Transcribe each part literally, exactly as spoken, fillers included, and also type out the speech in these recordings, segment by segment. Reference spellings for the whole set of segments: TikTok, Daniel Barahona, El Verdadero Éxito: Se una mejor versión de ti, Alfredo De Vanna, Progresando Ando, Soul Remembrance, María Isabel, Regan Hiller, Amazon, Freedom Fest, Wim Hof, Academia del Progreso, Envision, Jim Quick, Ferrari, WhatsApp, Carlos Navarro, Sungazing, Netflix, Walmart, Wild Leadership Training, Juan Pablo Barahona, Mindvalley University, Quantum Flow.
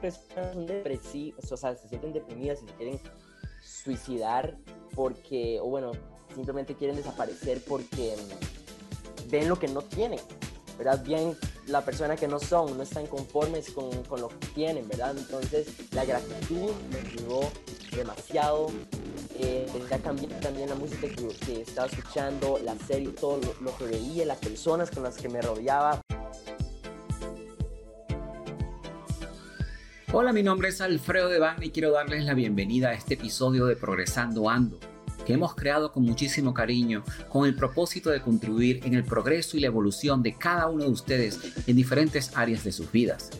personas son depresivas, o sea, se sienten deprimidas y se quieren suicidar porque, o bueno, simplemente quieren desaparecer porque ven lo que no tienen, ¿verdad? Bien, la persona que no son, no están conformes con, con lo que tienen, ¿verdad? Entonces, la gratitud me ayudó demasiado. Eh, está cambiando también la música que, que estaba escuchando, la serie, todo lo, lo que veía, las personas con las que me rodeaba. Hola, mi nombre es Alfredo De Vanna y quiero darles la bienvenida a este episodio de Progresando Ando, que hemos creado con muchísimo cariño, con el propósito de contribuir en el progreso y la evolución de cada uno de ustedes en diferentes áreas de sus vidas.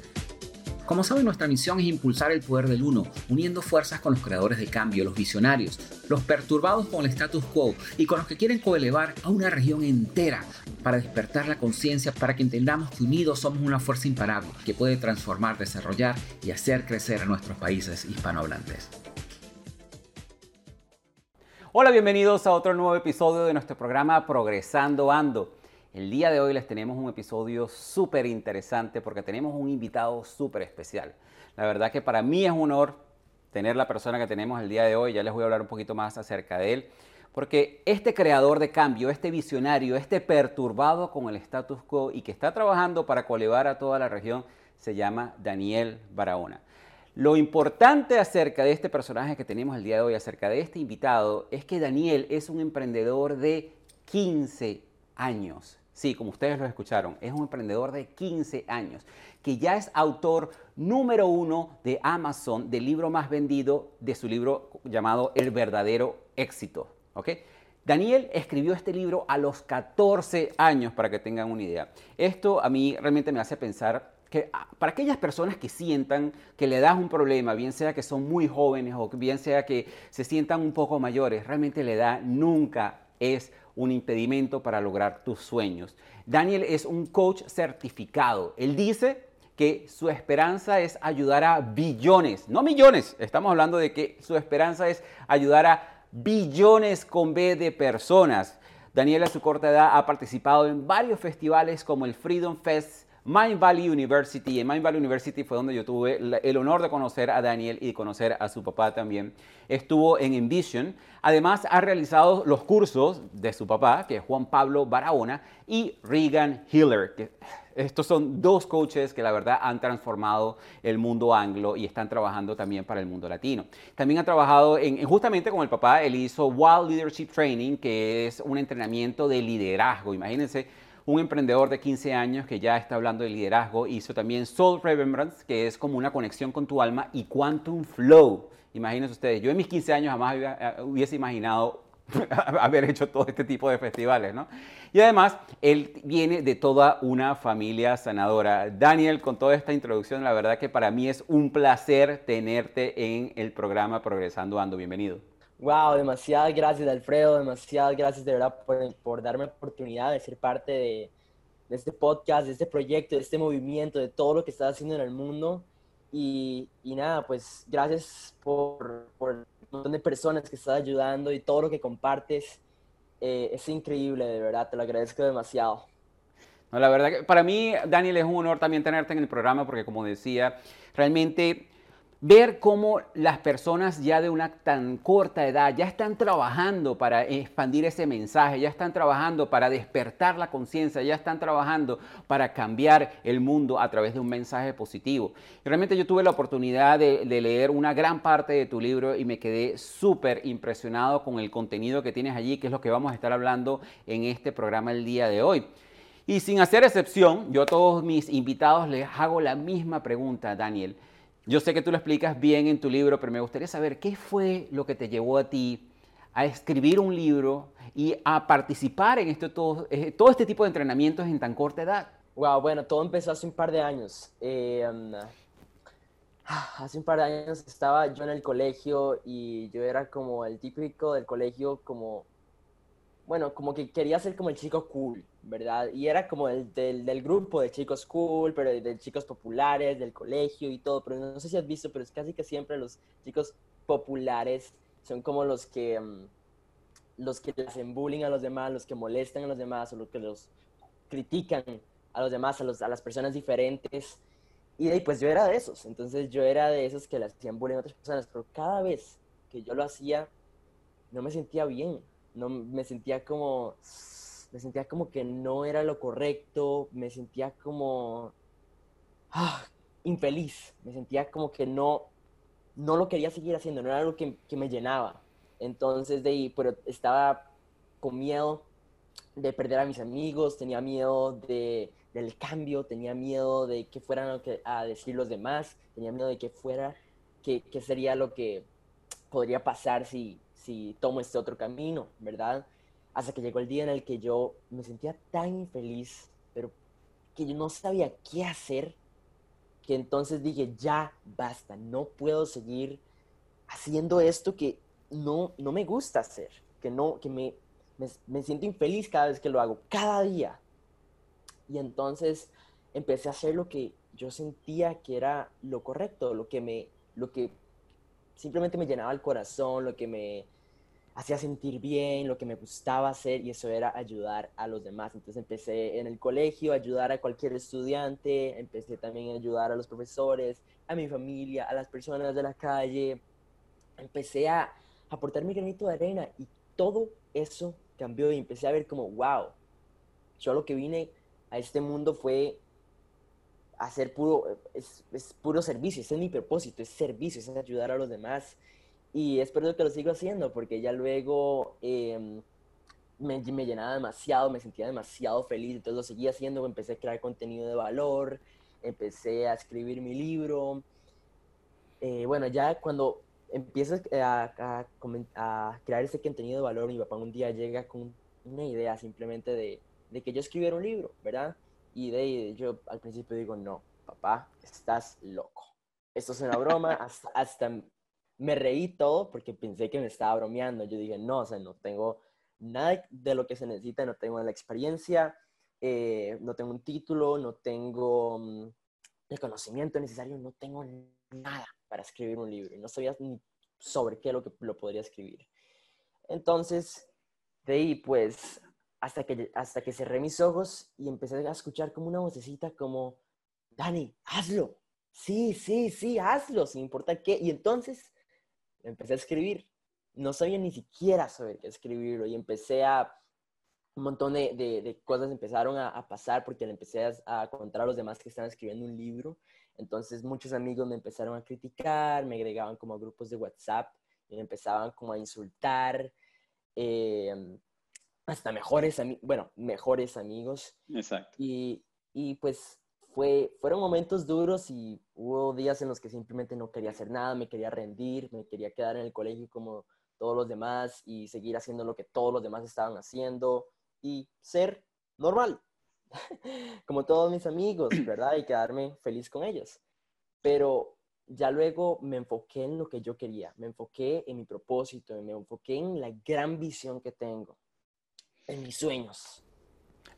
Como saben, nuestra misión es impulsar el poder del uno, uniendo fuerzas con los creadores de cambio, los visionarios, los perturbados con el status quo y con los que quieren coelevar a una región entera para despertar la conciencia, para que entendamos que unidos somos una fuerza imparable que puede transformar, desarrollar y hacer crecer a nuestros países hispanohablantes. Hola, bienvenidos a otro nuevo episodio de nuestro programa Progresando Ando. El día de hoy les tenemos un episodio súper interesante porque tenemos un invitado súper especial. La verdad que para mí es un honor tener la persona que tenemos el día de hoy. Ya les voy a hablar un poquito más acerca de él. Porque este creador de cambio, este visionario, este perturbado con el status quo y que está trabajando para coelevar a toda la región, se llama Daniel Barahona. Lo importante acerca de este personaje que tenemos el día de hoy, acerca de este invitado, es que Daniel es un emprendedor de quince años. Sí, como ustedes lo escucharon, es un emprendedor de quince años que ya es autor número uno de Amazon, del libro más vendido, de su libro llamado El Verdadero Éxito. ¿Okay? Daniel escribió este libro a los catorce años, para que tengan una idea. Esto a mí realmente me hace pensar que para aquellas personas que sientan que le das un problema, bien sea que son muy jóvenes o bien sea que se sientan un poco mayores, realmente la edad nunca es un impedimento para lograr tus sueños. Daniel es un coach certificado. Él dice que su esperanza es ayudar a billones, no millones. Estamos hablando de que su esperanza es ayudar a billones con B de personas. Daniel a su corta edad ha participado en varios festivales como el Freedom Fest, Mindvalley University. En Mindvalley University fue donde yo tuve el honor de conocer a Daniel y de conocer a su papá también. Estuvo en Envision. Además, ha realizado los cursos de su papá, que es Juan Pablo Barahona, y Regan Hiller. Que estos son dos coaches que la verdad han transformado el mundo anglo y están trabajando también para el mundo latino. También ha trabajado en, justamente con el papá. Él hizo Wild Leadership Training, que es un entrenamiento de liderazgo. Imagínense, un emprendedor de quince años que ya está hablando de liderazgo. Hizo también Soul Remembrance, que es como una conexión con tu alma, y Quantum Flow. Imagínense ustedes, yo en mis quince años jamás hubiese imaginado haber hecho todo este tipo de festivales, ¿no? Y además, él viene de toda una familia sanadora. Daniel, con toda esta introducción, la verdad que para mí es un placer tenerte en el programa Progresando Ando. Bienvenido. Wow, demasiadas gracias, Alfredo, demasiadas gracias de verdad por, por darme la oportunidad de ser parte de, de este podcast, de este proyecto, de este movimiento, de todo lo que estás haciendo en el mundo. Y, y nada, pues gracias por, por un montón de personas que estás ayudando y todo lo que compartes. Eh, es increíble, de verdad, te lo agradezco demasiado. No, la verdad que para mí, Daniel, es un honor también tenerte en el programa porque, como decía, realmente ver cómo las personas ya de una tan corta edad ya están trabajando para expandir ese mensaje, ya están trabajando para despertar la conciencia, ya están trabajando para cambiar el mundo a través de un mensaje positivo. Y realmente yo tuve la oportunidad de, de leer una gran parte de tu libro y me quedé súper impresionado con el contenido que tienes allí, que es lo que vamos a estar hablando en este programa el día de hoy. Y sin hacer excepción, yo a todos mis invitados les hago la misma pregunta, Daniel. Yo sé que tú lo explicas bien en tu libro, pero me gustaría saber qué fue lo que te llevó a ti a escribir un libro y a participar en esto, todo, todo este tipo de entrenamientos en tan corta edad. Wow, bueno, todo empezó hace un par de años. Eh, um, hace un par de años estaba yo en el colegio y yo era como el típico del colegio, como, bueno, como que quería ser como el chico cool, ¿verdad? Y era como el del, del grupo de chicos cool, pero de, de chicos populares, del colegio y todo. Pero no sé si has visto, pero es casi que siempre los chicos populares son como los que, um, los que hacen bullying a los demás, los que molestan a los demás, o los que los critican a los demás, a, los, a las personas diferentes. Y de ahí, pues yo era de esos. Entonces yo era de esos que le hacían bullying a otras personas. Pero cada vez que yo lo hacía, no me sentía bien. No, me sentía como... Me sentía como que no era lo correcto. Me sentía como... Ah, infeliz. Me sentía como que no... No lo quería seguir haciendo. No era algo que, que me llenaba. Entonces de ahí, pero estaba con miedo de perder a mis amigos. Tenía miedo de... del cambio, tenía miedo de que fueran lo que, a decir los demás, tenía miedo de que fuera, que, que sería lo que podría pasar si, si tomo este otro camino, ¿verdad? Hasta que llegó el día en el que yo me sentía tan infeliz, pero que yo no sabía qué hacer, que entonces dije, ya, basta, no puedo seguir haciendo esto que no, no me gusta hacer, que, no, que me, me, me siento infeliz cada vez que lo hago, cada día. Y entonces empecé a hacer lo que yo sentía que era lo correcto, lo que, me, lo que simplemente me llenaba el corazón, lo que me hacía sentir bien, lo que me gustaba hacer, y eso era ayudar a los demás. Entonces empecé en el colegio a ayudar a cualquier estudiante, empecé también a ayudar a los profesores, a mi familia, a las personas de la calle. Empecé a aportar mi granito de arena y todo eso cambió y empecé a ver como, wow, yo lo que vine... a este mundo fue hacer puro, es, es puro servicio, ese es mi propósito, es servicio, es ayudar a los demás. Y espero que lo siga haciendo, porque ya luego eh, me, me llenaba demasiado, me sentía demasiado feliz, entonces lo seguía haciendo, empecé a crear contenido de valor, empecé a escribir mi libro. Eh, bueno, ya cuando empiezo a, a, a crear ese contenido de valor, mi papá un día llega con una idea simplemente de... de que yo escribiera un libro, ¿verdad? Y de ahí yo al principio digo, no, papá, estás loco. Esto es una broma, hasta, hasta me reí todo porque pensé que me estaba bromeando. Yo dije, no, o sea, no tengo nada de lo que se necesita, no tengo la experiencia, eh, no tengo un título, no tengo um, el conocimiento necesario, no tengo nada para escribir un libro. Y no sabía ni sobre qué lo, que, lo podría escribir. Entonces, de ahí pues... Hasta que, hasta que cerré mis ojos y empecé a escuchar como una vocecita como, Dani, hazlo. Sí, sí, sí, hazlo, sin importar qué. Y entonces empecé a escribir. No sabía ni siquiera saber qué escribirlo. Y empecé a, un montón de, de, de cosas empezaron a, a pasar porque le empecé a, a contar a los demás que estaban escribiendo un libro. Entonces muchos amigos me empezaron a criticar, me agregaban como a grupos de WhatsApp y me empezaban como a insultar. Eh... hasta mejores, bueno, mejores amigos. Exacto. Y, y pues fue, fueron momentos duros y hubo días en los que simplemente no quería hacer nada, me quería rendir, me quería quedar en el colegio como todos los demás y seguir haciendo lo que todos los demás estaban haciendo y ser normal, como todos mis amigos, ¿verdad? Y quedarme feliz con ellos. Pero ya luego me enfoqué en lo que yo quería, me enfoqué en mi propósito, me enfoqué en la gran visión que tengo. En mis sueños.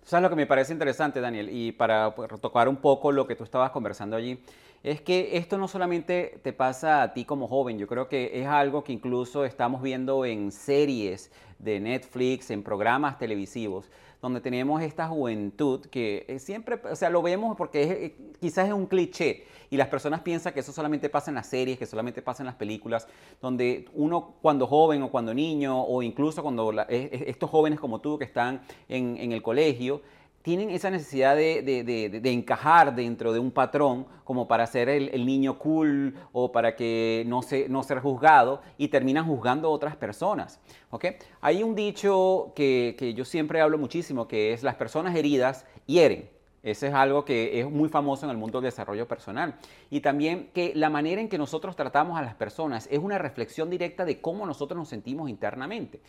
¿Sabes lo que me parece interesante, Daniel? Y para tocar un poco lo que tú estabas conversando allí, es que esto no solamente te pasa a ti como joven, yo creo que es algo que incluso estamos viendo en series de Netflix, en programas televisivos, donde tenemos esta juventud que siempre, o sea, lo vemos porque es, quizás es un cliché y las personas piensan que eso solamente pasa en las series, que solamente pasa en las películas, donde uno cuando joven o cuando niño o incluso cuando la, estos jóvenes como tú que están en, en el colegio, tienen esa necesidad de, de, de, de encajar dentro de un patrón como para ser el, el niño cool o para que no, se, no ser juzgado y terminan juzgando a otras personas, ¿ok? Hay un dicho que, que yo siempre hablo muchísimo que es las personas heridas hieren. Ese es algo que es muy famoso en el mundo del desarrollo personal. Y también que la manera en que nosotros tratamos a las personas es una reflexión directa de cómo nosotros nos sentimos internamente.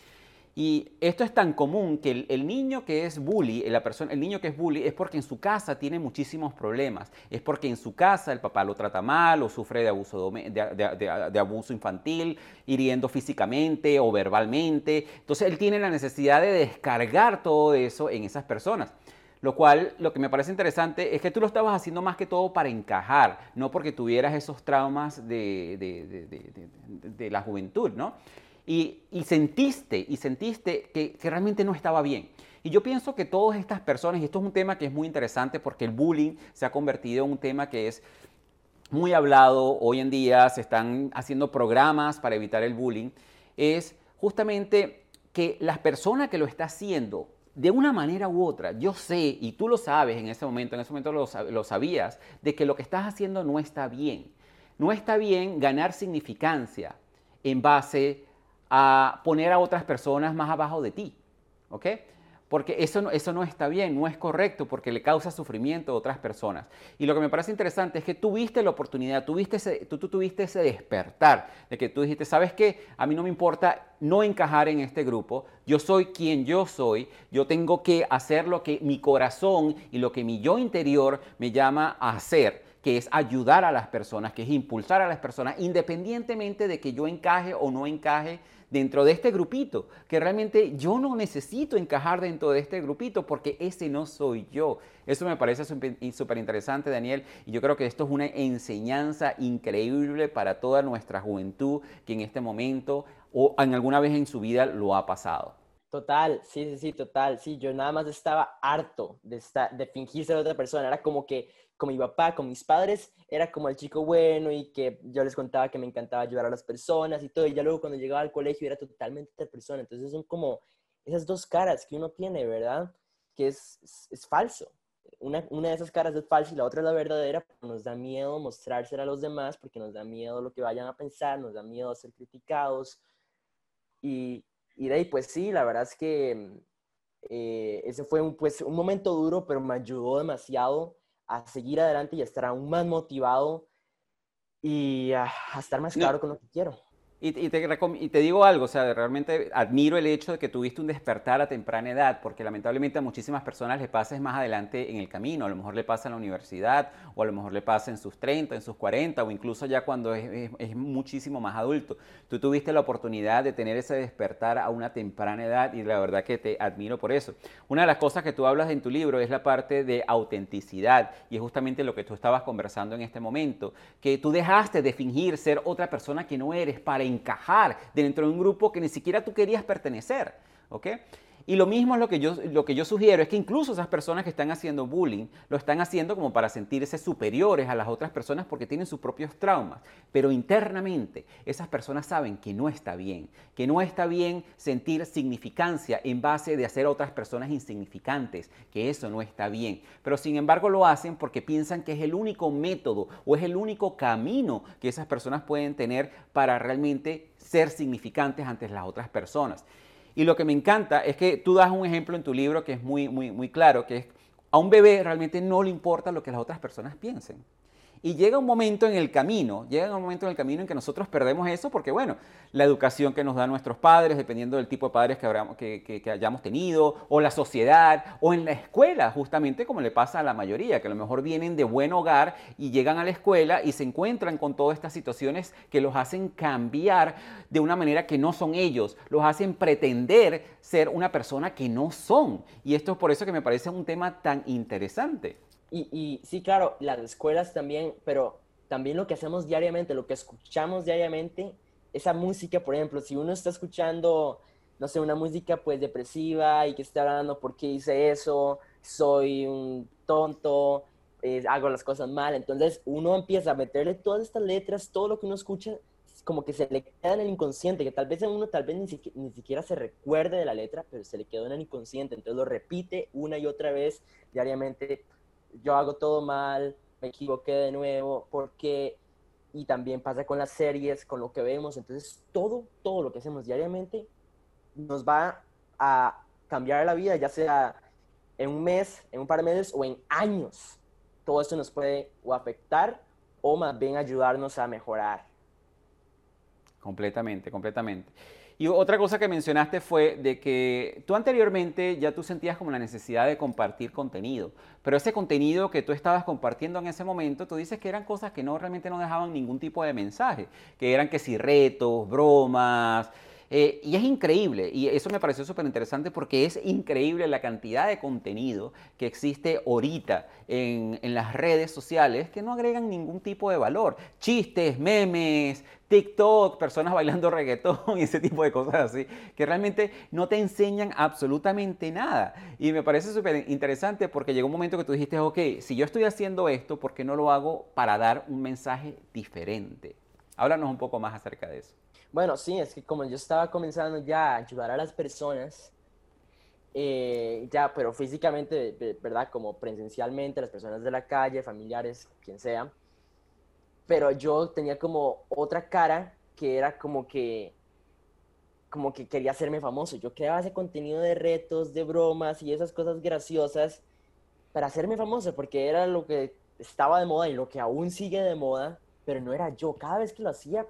Y esto es tan común que el, el niño que es bully, la persona, el niño que es bully es porque en su casa tiene muchísimos problemas, es porque en su casa el papá lo trata mal o sufre de abuso, de, de, de, de abuso infantil, hiriendo físicamente o verbalmente. Entonces él tiene la necesidad de descargar todo eso en esas personas. Lo cual, lo que me parece interesante es que tú lo estabas haciendo más que todo para encajar, no porque tuvieras esos traumas de, de, de, de, de, de la juventud, ¿no? Y, y sentiste, y sentiste que, que realmente no estaba bien. Y yo pienso que todas estas personas, y esto es un tema que es muy interesante porque el bullying se ha convertido en un tema que es muy hablado hoy en día, se están haciendo programas para evitar el bullying, es justamente que las personas que lo están haciendo, de una manera u otra, yo sé, y tú lo sabes en ese momento, en ese momento lo, lo sabías, de que lo que estás haciendo no está bien. No está bien ganar significancia en base a poner a otras personas más abajo de ti, ¿ok? Porque eso no, eso no está bien, no es correcto, porque le causa sufrimiento a otras personas. Y lo que me parece interesante es que tuviste la oportunidad, tuviste ese, tú, tú tuviste ese despertar, de que tú dijiste, ¿sabes qué? A mí no me importa no encajar en este grupo, yo soy quien yo soy, yo tengo que hacer lo que mi corazón y lo que mi yo interior me llama a hacer, que es ayudar a las personas, que es impulsar a las personas, independientemente de que yo encaje o no encaje dentro de este grupito, que realmente yo no necesito encajar dentro de este grupito porque ese no soy yo. Eso me parece súper interesante, Daniel, y yo creo que esto es una enseñanza increíble para toda nuestra juventud que en este momento o en alguna vez en su vida lo ha pasado. Total, sí, sí, sí, total, sí, yo nada más estaba harto de, estar, de fingir ser otra persona, era como que con mi papá, con mis padres, era como el chico bueno y que yo les contaba que me encantaba ayudar a las personas y todo, y ya luego cuando llegaba al colegio era totalmente otra persona, entonces son como esas dos caras que uno tiene, ¿verdad? Que es, es, es falso, una, una de esas caras es falsa y la otra es la verdadera, nos da miedo mostrársela a los demás porque nos da miedo lo que vayan a pensar, nos da miedo a ser criticados y... Y de ahí, pues sí, la verdad es que eh, ese fue un, pues, un momento duro, pero me ayudó demasiado a seguir adelante y a estar aún más motivado y a, a estar más claro con lo que quiero. Y, y, te, y te digo algo, o sea, realmente admiro el hecho de que tuviste un despertar a temprana edad, porque lamentablemente a muchísimas personas les pasa más adelante en el camino, a lo mejor le pasa en la universidad, o a lo mejor le pasa en sus treinta, en sus cuarenta, o incluso ya cuando es, es, es muchísimo más adulto. Tú tuviste la oportunidad de tener ese despertar a una temprana edad, y la verdad que te admiro por eso. Una de las cosas que tú hablas en tu libro es la parte de autenticidad, y es justamente lo que tú estabas conversando en este momento, que tú dejaste de fingir ser otra persona que no eres para encajar dentro de un grupo que ni siquiera tú querías pertenecer, ¿ok? Y lo mismo es lo que yo, lo que yo sugiero, es que incluso esas personas que están haciendo bullying lo están haciendo como para sentirse superiores a las otras personas porque tienen sus propios traumas, pero internamente esas personas saben que no está bien, que no está bien sentir significancia en base de hacer a otras personas insignificantes, que eso no está bien, pero sin embargo lo hacen porque piensan que es el único método o es el único camino que esas personas pueden tener para realmente ser significantes ante las otras personas. Y lo que me encanta es que tú das un ejemplo en tu libro que es muy, muy, muy claro, que es a un bebé realmente no le importa lo que las otras personas piensen. Y llega un momento en el camino, llega un momento en el camino en que nosotros perdemos eso porque, bueno, la educación que nos dan nuestros padres, dependiendo del tipo de padres que, habrá, que, que, que hayamos tenido, o la sociedad, o en la escuela, justamente como le pasa a la mayoría, que a lo mejor vienen de buen hogar y llegan a la escuela y se encuentran con todas estas situaciones que los hacen cambiar de una manera que no son ellos, los hacen pretender ser una persona que no son. Y esto es por eso que me parece un tema tan interesante. Y, y sí, claro, las escuelas también, pero también lo que hacemos diariamente, lo que escuchamos diariamente, esa música, por ejemplo, si uno está escuchando, no sé, una música pues depresiva y que está hablando por qué hice eso, soy un tonto, eh, hago las cosas mal, entonces uno empieza a meterle todas estas letras, todo lo que uno escucha, como que se le queda en el inconsciente, que tal vez uno tal vez ni siquiera, ni siquiera se recuerde de la letra, pero se le quedó en el inconsciente, entonces lo repite una y otra vez diariamente. Yo hago todo mal, me equivoqué de nuevo, porque, y también pasa con las series, con lo que vemos, entonces todo, todo lo que hacemos diariamente nos va a cambiar la vida, ya sea en un mes, en un par de meses o en años. Todo esto nos puede o afectar o más bien ayudarnos a mejorar. Completamente, completamente. Y otra cosa que mencionaste fue de que tú anteriormente ya tú sentías como la necesidad de compartir contenido, pero ese contenido que tú estabas compartiendo en ese momento, tú dices que eran cosas que no realmente no dejaban ningún tipo de mensaje, que eran que si retos, bromas, eh, y es increíble, y eso me pareció súper interesante porque es increíble la cantidad de contenido que existe ahorita en, en las redes sociales que no agregan ningún tipo de valor, chistes, memes, TikTok, personas bailando reggaetón y ese tipo de cosas así, que realmente no te enseñan absolutamente nada. Y me parece súper interesante porque llegó un momento que tú dijiste, ok, si yo estoy haciendo esto, ¿por qué no lo hago para dar un mensaje diferente? Háblanos un poco más acerca de eso. Bueno, sí, es que como yo estaba comenzando ya a ayudar a las personas, eh, ya, pero físicamente, ¿verdad? Como presencialmente, las personas de la calle, familiares, quien sea, pero yo tenía como otra cara que era como que, como que quería hacerme famoso. Yo creaba ese contenido de retos, de bromas y esas cosas graciosas para hacerme famoso, porque era lo que estaba de moda y lo que aún sigue de moda, pero no era yo. Cada vez que lo hacía,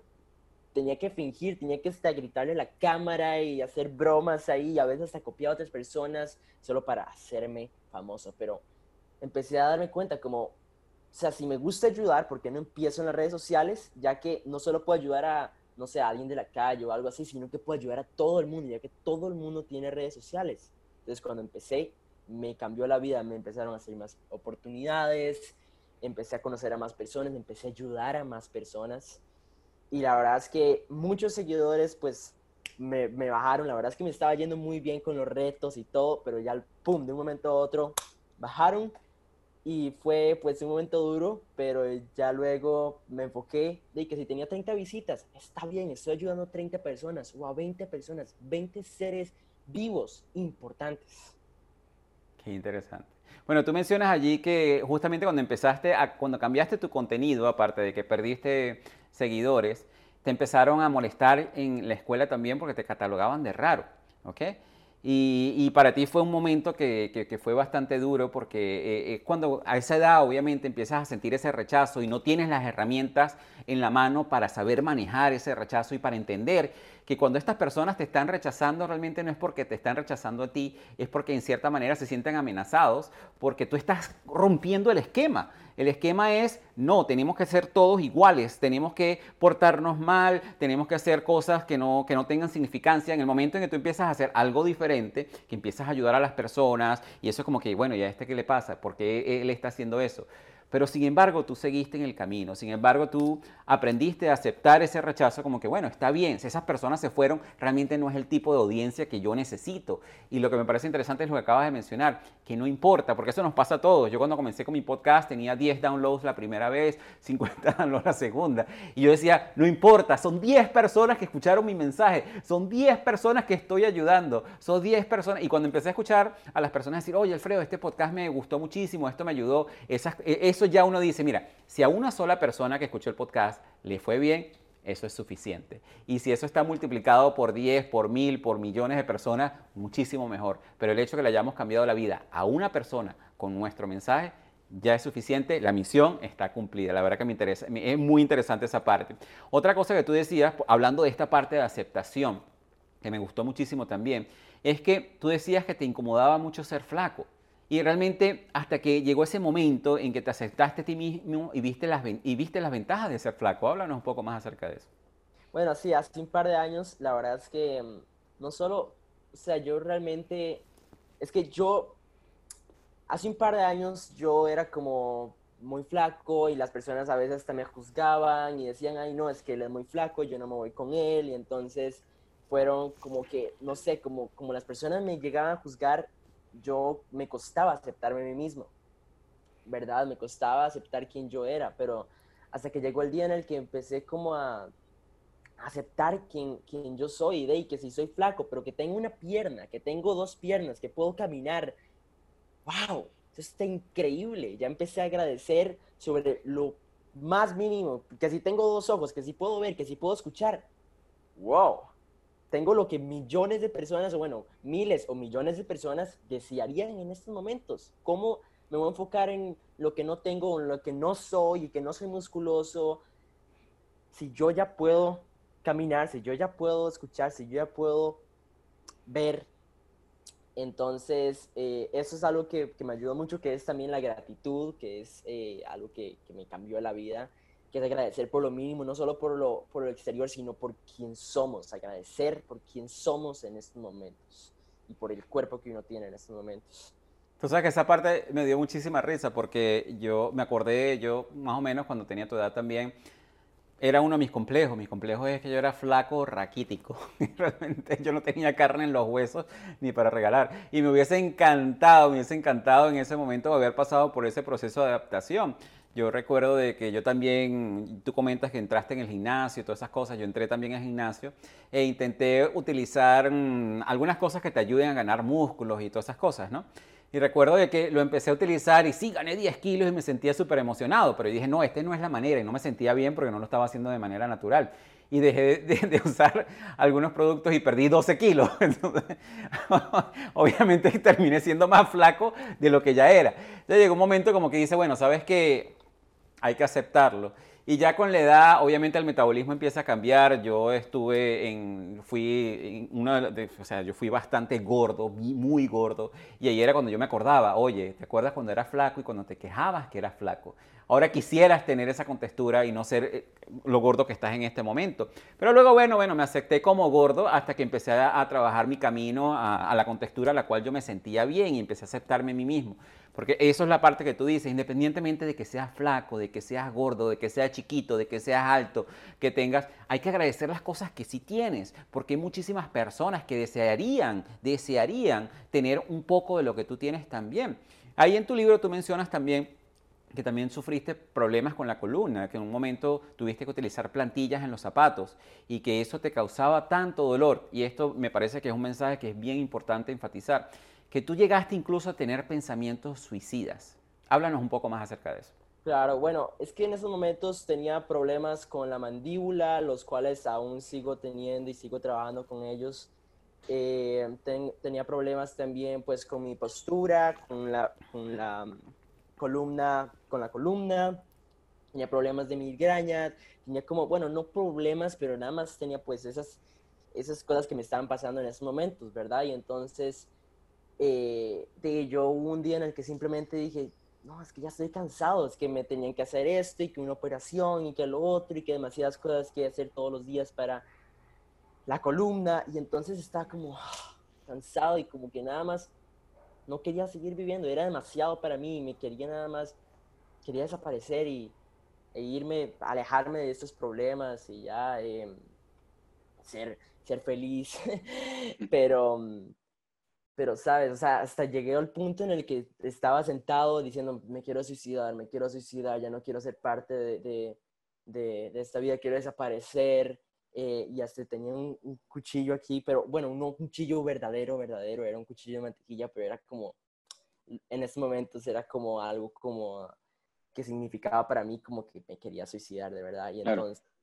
tenía que fingir, tenía que hasta gritarle a la cámara y hacer bromas ahí, y a veces hasta copiar a otras personas solo para hacerme famoso. Pero empecé a darme cuenta como, o sea, si me gusta ayudar, ¿por qué no empiezo en las redes sociales? Ya que no solo puedo ayudar a, no sé, a alguien de la calle o algo así, sino que puedo ayudar a todo el mundo, ya que todo el mundo tiene redes sociales. Entonces, cuando empecé, me cambió la vida, me empezaron a hacer más oportunidades, empecé a conocer a más personas, empecé a ayudar a más personas. Y la verdad es que muchos seguidores, pues, me, me bajaron. La verdad es que me estaba yendo muy bien con los retos y todo, pero ya, pum, de un momento a otro, bajaron. Y fue, pues, un momento duro, pero ya luego me enfoqué de que si tenía treinta visitas, está bien, estoy ayudando a treinta personas o a veinte personas, veinte seres vivos importantes. Qué interesante. Bueno, tú mencionas allí que justamente cuando empezaste, a, cuando cambiaste tu contenido, aparte de que perdiste seguidores, te empezaron a molestar en la escuela también porque te catalogaban de raro, ¿ok? Y, y para ti fue un momento que, que, que fue bastante duro porque eh, es cuando a esa edad obviamente empiezas a sentir ese rechazo y no tienes las herramientas en la mano para saber manejar ese rechazo y para entender que cuando estas personas te están rechazando realmente no es porque te están rechazando a ti, es porque en cierta manera se sienten amenazados porque tú estás rompiendo el esquema. El esquema es, no, tenemos que ser todos iguales, tenemos que portarnos mal, tenemos que hacer cosas que no, que no tengan significancia. En el momento en que tú empiezas a hacer algo diferente, que empiezas a ayudar a las personas, y eso es como que, bueno, ¿y a este qué le pasa? ¿Por qué él está haciendo eso? Pero sin embargo, tú seguiste en el camino, sin embargo, tú aprendiste a aceptar ese rechazo como que, bueno, está bien, si esas personas se fueron, realmente no es el tipo de audiencia que yo necesito. Y lo que me parece interesante es lo que acabas de mencionar, que no importa, porque eso nos pasa a todos. Yo cuando comencé con mi podcast tenía diez downloads la primera vez, cincuenta downloads la segunda, y yo decía, no importa, son diez personas que escucharon mi mensaje, son diez personas que estoy ayudando, son diez personas. Y cuando empecé a escuchar a las personas decir, oye, Alfredo, este podcast me gustó muchísimo, esto me ayudó, esas, eso ya uno dice, mira, si a una sola persona que escuchó el podcast le fue bien, eso es suficiente. Y si eso está multiplicado por diez, por mil, por millones de personas, muchísimo mejor. Pero el hecho de que le hayamos cambiado la vida a una persona con nuestro mensaje, ya es suficiente, la misión está cumplida. La verdad que me interesa, es muy interesante esa parte. Otra cosa que tú decías, hablando de esta parte de aceptación, que me gustó muchísimo también, es que tú decías que te incomodaba mucho ser flaco. Y realmente hasta que llegó ese momento en que te aceptaste a ti mismo y viste las, y viste las ventajas de ser flaco. Háblanos un poco más acerca de eso. Bueno, sí, hace un par de años, la verdad es que no solo, o sea, yo realmente, es que yo, hace un par de años yo era como muy flaco y las personas a veces también juzgaban y decían, ay, no, es que él es muy flaco, yo no me voy con él. Y entonces fueron como que, no sé, como, como las personas me llegaban a juzgar, yo me costaba aceptarme a mí mismo, ¿verdad? Me costaba aceptar quién yo era, pero hasta que llegó el día en el que empecé como a aceptar quién, quién yo soy, de que si soy flaco, pero que tengo una pierna, que tengo dos piernas, que puedo caminar. ¡Wow! Eso está increíble. Ya empecé a agradecer sobre lo más mínimo, que si tengo dos ojos, que si puedo ver, que si puedo escuchar. ¡Wow! Tengo lo que millones de personas, o bueno, miles o millones de personas desearían en estos momentos. ¿Cómo me voy a enfocar en lo que no tengo, en lo que no soy y que no soy musculoso? Si yo ya puedo caminar, si yo ya puedo escuchar, si yo ya puedo ver. Entonces, eh, eso es algo que, que me ayudó mucho, que es también la gratitud, que es eh, algo que, que me cambió la vida. Que es agradecer por lo mínimo, no solo por lo, por lo exterior, sino por quién somos, agradecer por quién somos en estos momentos y por el cuerpo que uno tiene en estos momentos. Tú sabes que esa parte me dio muchísima risa porque yo me acordé, yo más o menos cuando tenía tu edad también, era uno de mis complejos. Mis complejos es que yo era flaco raquítico. Realmente yo no tenía carne en los huesos ni para regalar. Y me hubiese encantado, me hubiese encantado en ese momento haber pasado por ese proceso de adaptación. Yo recuerdo de que yo también, tú comentas que entraste en el gimnasio y todas esas cosas. Yo entré también al gimnasio e intenté utilizar mmm, algunas cosas que te ayuden a ganar músculos y todas esas cosas, ¿no? Y recuerdo de que lo empecé a utilizar y sí, gané diez kilos y me sentía súper emocionado, pero dije, no, esta no es la manera, y no me sentía bien porque no lo estaba haciendo de manera natural. Y dejé de, de usar algunos productos y perdí doce kilos. Entonces, obviamente terminé siendo más flaco de lo que ya era. Ya llegó un momento como que dice, bueno, ¿sabes qué? Hay que aceptarlo. Y ya con la edad, obviamente el metabolismo empieza a cambiar. Yo estuve en, fui, en una de, o sea, yo fui bastante gordo, muy gordo. Y ahí era cuando yo me acordaba, oye, ¿te acuerdas cuando eras flaco y cuando te quejabas que eras flaco? Ahora quisieras tener esa contextura y no ser lo gordo que estás en este momento. Pero luego, bueno, bueno, me acepté como gordo hasta que empecé a, a trabajar mi camino a, a la contextura a la cual yo me sentía bien y empecé a aceptarme a mí mismo. Porque eso es la parte que tú dices, independientemente de que seas flaco, de que seas gordo, de que seas chiquito, de que seas alto, que tengas, hay que agradecer las cosas que sí tienes, porque hay muchísimas personas que desearían, desearían tener un poco de lo que tú tienes también. Ahí en tu libro tú mencionas también que también sufriste problemas con la columna, que en un momento tuviste que utilizar plantillas en los zapatos y que eso te causaba tanto dolor. Y esto me parece que es un mensaje que es bien importante enfatizar, que tú llegaste incluso a tener pensamientos suicidas. Háblanos un poco más acerca de eso. Claro, bueno, es que en esos momentos tenía problemas con la mandíbula, los cuales aún sigo teniendo y sigo trabajando con ellos. Eh, ten, tenía problemas también pues con mi postura, con la, con la columna, con la columna. Tenía problemas de migraña, tenía como, bueno, no problemas, pero nada más tenía pues esas, esas cosas que me estaban pasando en esos momentos, ¿verdad? Y entonces... Eh, de yo hubo un día en el que simplemente dije, no, es que ya estoy cansado, es que me tenían que hacer esto y que una operación y que lo otro y que demasiadas cosas que hacer todos los días para la columna. Y entonces estaba como oh, cansado y como que nada más no quería seguir viviendo, era demasiado para mí, me quería nada más, quería desaparecer y, e irme, alejarme de estos problemas y ya eh, ser, ser feliz, pero... Pero, ¿sabes? O sea, hasta llegué al punto en el que estaba sentado diciendo, me quiero suicidar, me quiero suicidar, ya no quiero ser parte de, de, de, de esta vida, quiero desaparecer. Eh, y hasta tenía un, un cuchillo aquí, pero bueno, no un cuchillo verdadero, verdadero, era un cuchillo de mantequilla, pero era como, en ese momento era como algo como que significaba para mí como que me quería suicidar, de verdad. Y entonces... Claro.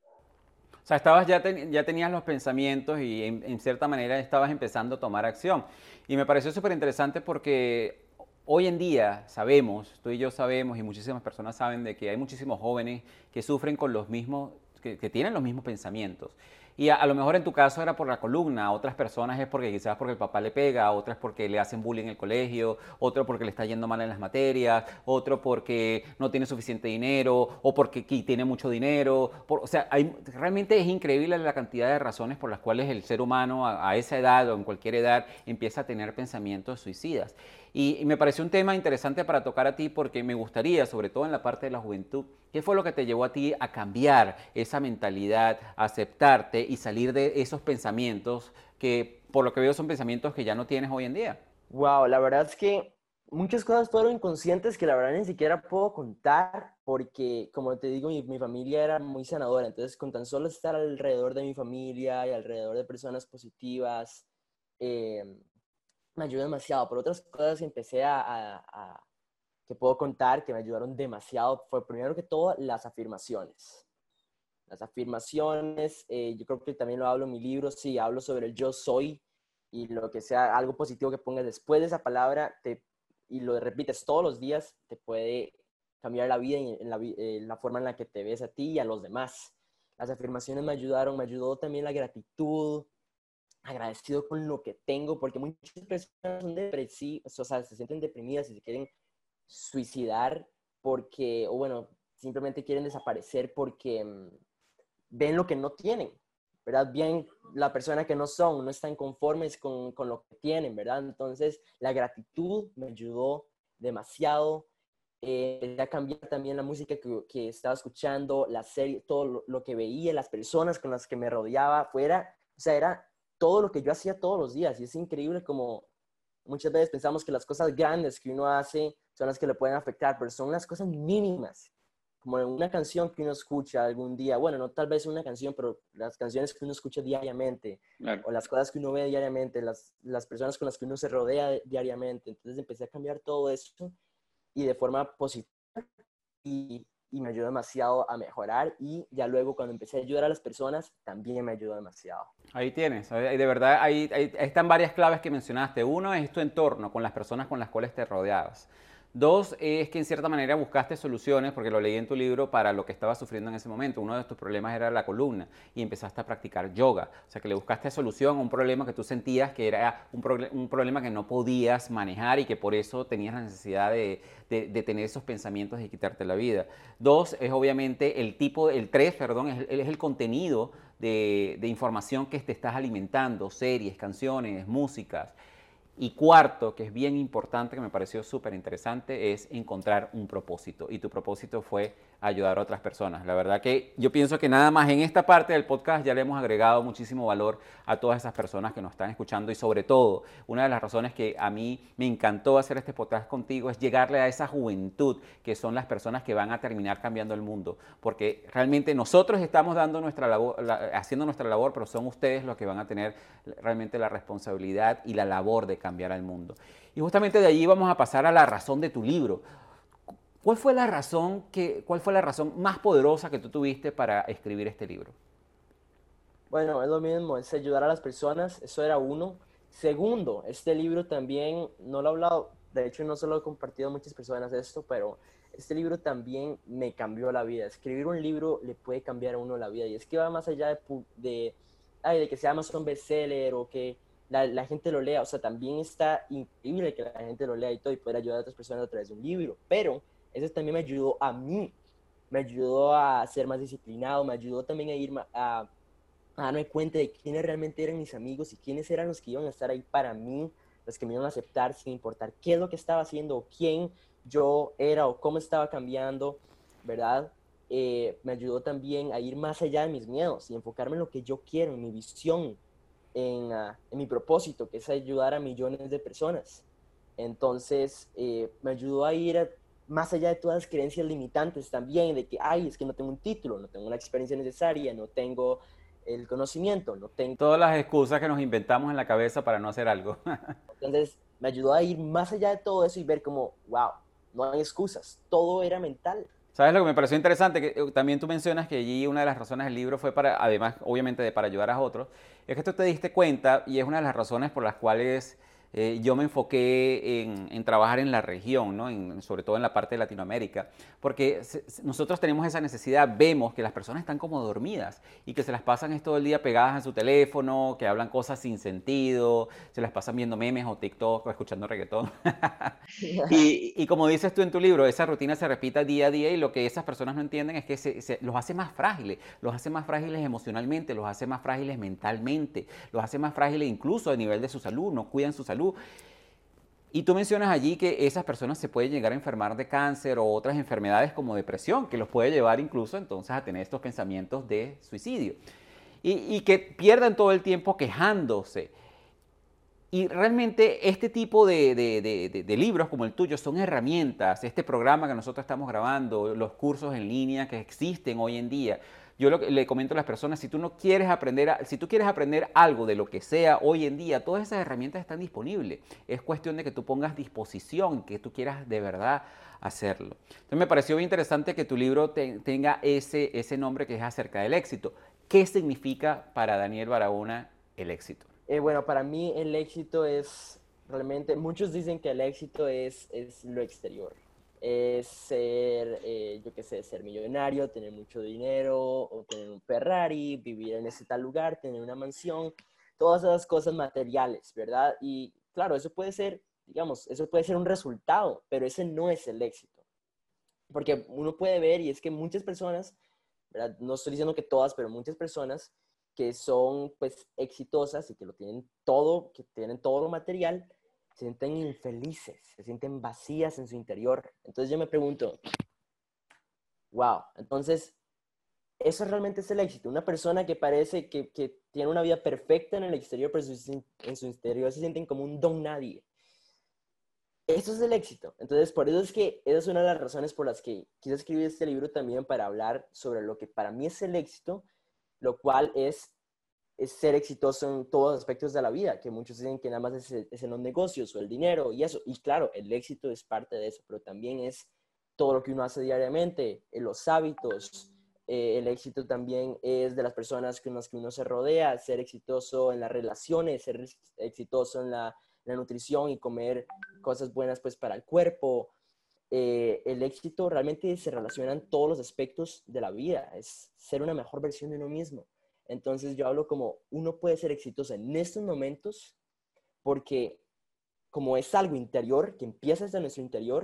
O sea, estabas ya, ten, ya tenías los pensamientos y en, en cierta manera estabas empezando a tomar acción. Y me pareció súper interesante porque hoy en día sabemos, tú y yo sabemos y muchísimas personas saben de que hay muchísimos jóvenes que sufren con los mismos, que, que tienen los mismos pensamientos. Y a, a lo mejor en tu caso era por la columna, a otras personas es porque quizás porque el papá le pega, a otras porque le hacen bullying en el colegio, otro porque le está yendo mal en las materias, otro porque no tiene suficiente dinero o porque tiene mucho dinero. Por, o sea, hay, realmente es increíble la cantidad de razones por las cuales el ser humano a, a esa edad o en cualquier edad empieza a tener pensamientos suicidas. Y, y me pareció un tema interesante para tocar a ti porque me gustaría, sobre todo en la parte de la juventud, ¿qué fue lo que te llevó a ti a cambiar esa mentalidad, a aceptarte y salir de esos pensamientos que, por lo que veo, son pensamientos que ya no tienes hoy en día? Wow, la verdad es que muchas cosas fueron inconscientes que la verdad ni siquiera puedo contar porque, como te digo, mi, mi familia era muy sanadora. Entonces, con tan solo estar alrededor de mi familia y alrededor de personas positivas, eh, me ayudó demasiado. Por otras cosas que empecé a, a, a que puedo contar que me ayudaron demasiado fue, primero que todo, las afirmaciones. Las afirmaciones, eh, yo creo que también lo hablo en mi libro, sí, hablo sobre el yo soy y lo que sea, algo positivo que pongas después de esa palabra te, y lo repites todos los días, te puede cambiar la vida y en la, eh, la forma en la que te ves a ti y a los demás. Las afirmaciones me ayudaron, me ayudó también la gratitud, agradecido con lo que tengo, porque muchas personas son depresivas, o sea, se sienten deprimidas y se quieren suicidar porque, o bueno, simplemente quieren desaparecer porque mmm, ven lo que no tienen, ¿verdad? Ven la persona que no son, no están conformes con, con lo que tienen, ¿verdad? Entonces, la gratitud me ayudó demasiado. Eh, empecé a cambiar también la música que, que estaba escuchando, la serie, todo lo, lo que veía, las personas con las que me rodeaba, fuera, o sea, era todo lo que yo hacía todos los días. Y es increíble como muchas veces pensamos que las cosas grandes que uno hace son las que le pueden afectar, pero son las cosas mínimas, como una canción que uno escucha algún día, bueno, no tal vez una canción, pero las canciones que uno escucha diariamente, claro, o las cosas que uno ve diariamente, las, las personas con las que uno se rodea diariamente. Entonces empecé a cambiar todo eso y de forma positiva, y, y me ayudó demasiado a mejorar, y ya luego cuando empecé a ayudar a las personas también me ayudó demasiado. Ahí tienes, de verdad, ahí, ahí están varias claves que mencionaste. Uno es tu entorno, con las personas con las cuales te rodeabas. Dos es que en cierta manera buscaste soluciones, porque lo leí en tu libro, para lo que estabas sufriendo en ese momento. Uno de tus problemas era la columna y empezaste a practicar yoga. O sea, que le buscaste solución a un problema que tú sentías que era un, pro un problema que no podías manejar y que por eso tenías la necesidad de, de, de tener esos pensamientos y quitarte la vida. Dos es obviamente el tipo, el tres, perdón, es, es el contenido de, de información que te estás alimentando, series, canciones, músicas. Y cuarto, que es bien importante, que me pareció súper interesante, es encontrar un propósito. Y tu propósito fue ayudar a otras personas. La verdad que yo pienso que nada más en esta parte del podcast ya le hemos agregado muchísimo valor a todas esas personas que nos están escuchando. Y sobre todo, una de las razones que a mí me encantó hacer este podcast contigo es llegarle a esa juventud que son las personas que van a terminar cambiando el mundo. Porque realmente nosotros estamos dando nuestra labor, la, haciendo nuestra labor, pero son ustedes los que van a tener realmente la responsabilidad y la labor de cambiar al mundo. Y justamente de allí vamos a pasar a la razón de tu libro. ¿Cuál fue la razón que, cuál fue la razón más poderosa que tú tuviste para escribir este libro? Bueno, es lo mismo, es ayudar a las personas, eso era uno. Segundo, este libro también, no lo he hablado, de hecho no se lo he compartido a muchas personas esto, pero este libro también me cambió la vida. Escribir un libro le puede cambiar a uno la vida, y es que va más allá de, de, ay, de que sea Amazon bestseller o que La, la gente lo lea. O sea, también está increíble que la gente lo lea y todo, y poder ayudar a otras personas a través de un libro, pero eso también me ayudó a mí, me ayudó a ser más disciplinado, me ayudó también a ir a, a darme cuenta de quiénes realmente eran mis amigos y quiénes eran los que iban a estar ahí para mí, los que me iban a aceptar sin importar qué es lo que estaba haciendo o quién yo era o cómo estaba cambiando, ¿verdad? Eh, me ayudó también a ir más allá de mis miedos y enfocarme en lo que yo quiero, en mi visión, En, uh, en mi propósito, que es ayudar a millones de personas. Entonces eh, me ayudó a ir a, más allá de todas las creencias limitantes también, de que, ay, es que no tengo un título, no tengo la experiencia necesaria, no tengo el conocimiento, no tengo... Todas las excusas que nos inventamos en la cabeza para no hacer algo. Entonces me ayudó a ir más allá de todo eso y ver como, wow, no hay excusas, todo era mental. ¿Sabes lo que me pareció interesante? Que también tú mencionas que allí una de las razones del libro fue para, además, obviamente, de para ayudar a otros, es que tú te diste cuenta, y es una de las razones por las cuales eh, yo me enfoqué en, en trabajar en la región, ¿no? En, sobre todo en la parte de Latinoamérica, porque se, nosotros tenemos esa necesidad, vemos que las personas están como dormidas y que se las pasan todo el día pegadas en su teléfono, que hablan cosas sin sentido, se las pasan viendo memes o TikTok o escuchando reggaetón. y, y como dices tú en tu libro, esa rutina se repita día a día, y lo que esas personas no entienden es que se, se, los hace más frágiles, los hace más frágiles emocionalmente, los hace más frágiles mentalmente, los hace más frágiles incluso a nivel de su salud, no cuidan su salud. Y tú mencionas allí que esas personas se pueden llegar a enfermar de cáncer o otras enfermedades como depresión, que los puede llevar incluso entonces a tener estos pensamientos de suicidio. Y, y que pierdan todo el tiempo quejándose. Y realmente este tipo de, de, de, de, de libros como el tuyo son herramientas. Este programa que nosotros estamos grabando, los cursos en línea que existen hoy en día. Yo lo, le comento a las personas, si tú no quieres aprender, si tú quieres aprender algo de lo que sea hoy en día, todas esas herramientas están disponibles. Es cuestión de que tú pongas disposición, que tú quieras de verdad hacerlo. Entonces me pareció bien interesante que tu libro te, tenga ese, ese nombre, que es Acerca del Éxito. ¿Qué significa para Daniel Barahona el éxito? Eh, bueno, para mí el éxito es realmente, muchos dicen que el éxito es, es lo exterior. Es ser, eh, yo qué sé, ser millonario, tener mucho dinero, o tener un Ferrari, vivir en ese tal lugar, tener una mansión, todas esas cosas materiales, ¿verdad? Y claro, eso puede ser, digamos, eso puede ser un resultado, pero ese no es el éxito. Porque uno puede ver, y es que muchas personas, ¿verdad? No estoy diciendo que todas, pero muchas personas que son, pues, exitosas y que lo tienen todo, que tienen todo lo material, se sienten infelices, se sienten vacías en su interior. Entonces yo me pregunto, wow, entonces, ¿eso realmente es el éxito? Una persona que parece que, que tiene una vida perfecta en el exterior, pero su, en su interior se sienten como un don nadie. Eso es el éxito. Entonces, por eso es que esa es una de las razones por las que quise escribir este libro también, para hablar sobre lo que para mí es el éxito, lo cual es, es ser exitoso en todos los aspectos de la vida, que muchos dicen que nada más es, es en los negocios o el dinero y eso. Y claro, el éxito es parte de eso, pero también es todo lo que uno hace diariamente, los hábitos. Eh, el éxito también es de las personas con las que uno se rodea, ser exitoso en las relaciones, ser exitoso en la... la nutrición y comer cosas buenas pues para el cuerpo. Eh, el éxito realmente se relacionan todos los aspectos de la vida, es ser una mejor versión de uno mismo. Entonces yo hablo como uno puede ser exitoso en estos momentos porque como es algo interior, que empieza desde nuestro interior,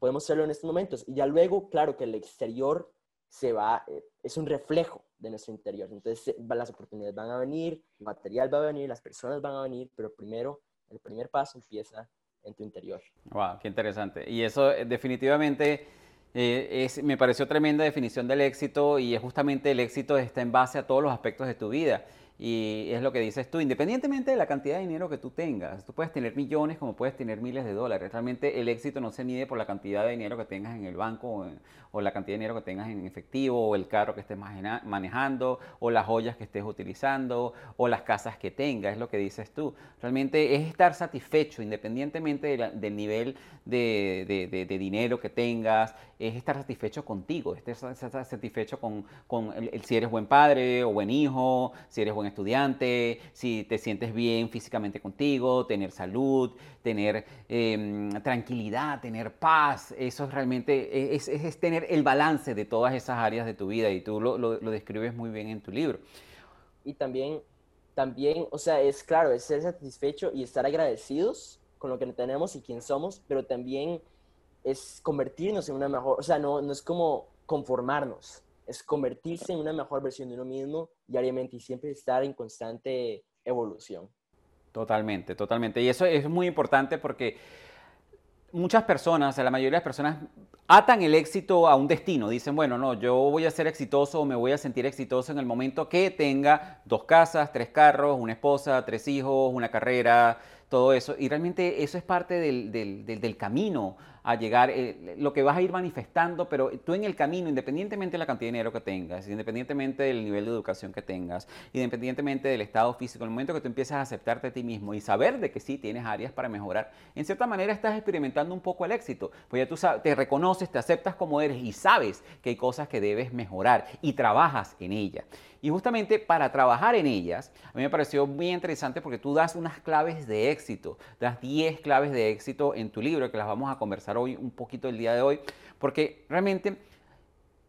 podemos hacerlo en estos momentos. Y ya luego, claro que el exterior se va, eh, es un reflejo de nuestro interior. Entonces las oportunidades van a venir, el material va a venir, las personas van a venir, pero primero el primer paso empieza en tu interior. ¡Wow! ¡Qué interesante! Y eso definitivamente eh, es, me pareció tremenda definición del éxito, y es justamente el éxito está en base a todos los aspectos de tu vida. Y es lo que dices tú, independientemente de la cantidad de dinero que tú tengas. Tú puedes tener millones como puedes tener miles de dólares. Realmente el éxito no se mide por la cantidad de dinero que tengas en el banco o, en, o la cantidad de dinero que tengas en efectivo o el carro que estés manejando o las joyas que estés utilizando o las casas que tengas. Es lo que dices tú. Realmente es estar satisfecho independientemente de la, del nivel de, de, de, de dinero que tengas. Es estar satisfecho contigo, estar satisfecho con, con el, el, si eres buen padre o buen hijo, si eres buen estudiante, si te sientes bien físicamente contigo, tener salud, tener eh, tranquilidad, tener paz. Eso es realmente, es, es, es tener el balance de todas esas áreas de tu vida, y tú lo, lo, lo describes muy bien en tu libro. Y también, también, o sea, es claro, es ser satisfecho y estar agradecidos con lo que tenemos y quién somos, pero también es convertirnos en una mejor, o sea, no, no es como conformarnos, es convertirse en una mejor versión de uno mismo diariamente y siempre estar en constante evolución. Totalmente, totalmente. Y eso es muy importante porque muchas personas, o sea, la mayoría de las personas atan el éxito a un destino. Dicen, bueno, no, yo voy a ser exitoso o me voy a sentir exitoso en el momento que tenga dos casas, tres carros, una esposa, tres hijos, una carrera, todo eso. Y realmente eso es parte del, del, del, del camino a llegar, eh, lo que vas a ir manifestando, pero tú en el camino, independientemente de la cantidad de dinero que tengas, independientemente del nivel de educación que tengas, independientemente del estado físico, en el momento que tú empiezas a aceptarte a ti mismo y saber de que sí tienes áreas para mejorar, en cierta manera estás experimentando un poco el éxito, pues ya tú sabes, te reconoces, te aceptas como eres y sabes que hay cosas que debes mejorar y trabajas en ellas. Y justamente para trabajar en ellas, a mí me pareció muy interesante porque tú das unas claves de éxito, das diez claves de éxito en tu libro que las vamos a conversar hoy un poquito el día de hoy, porque realmente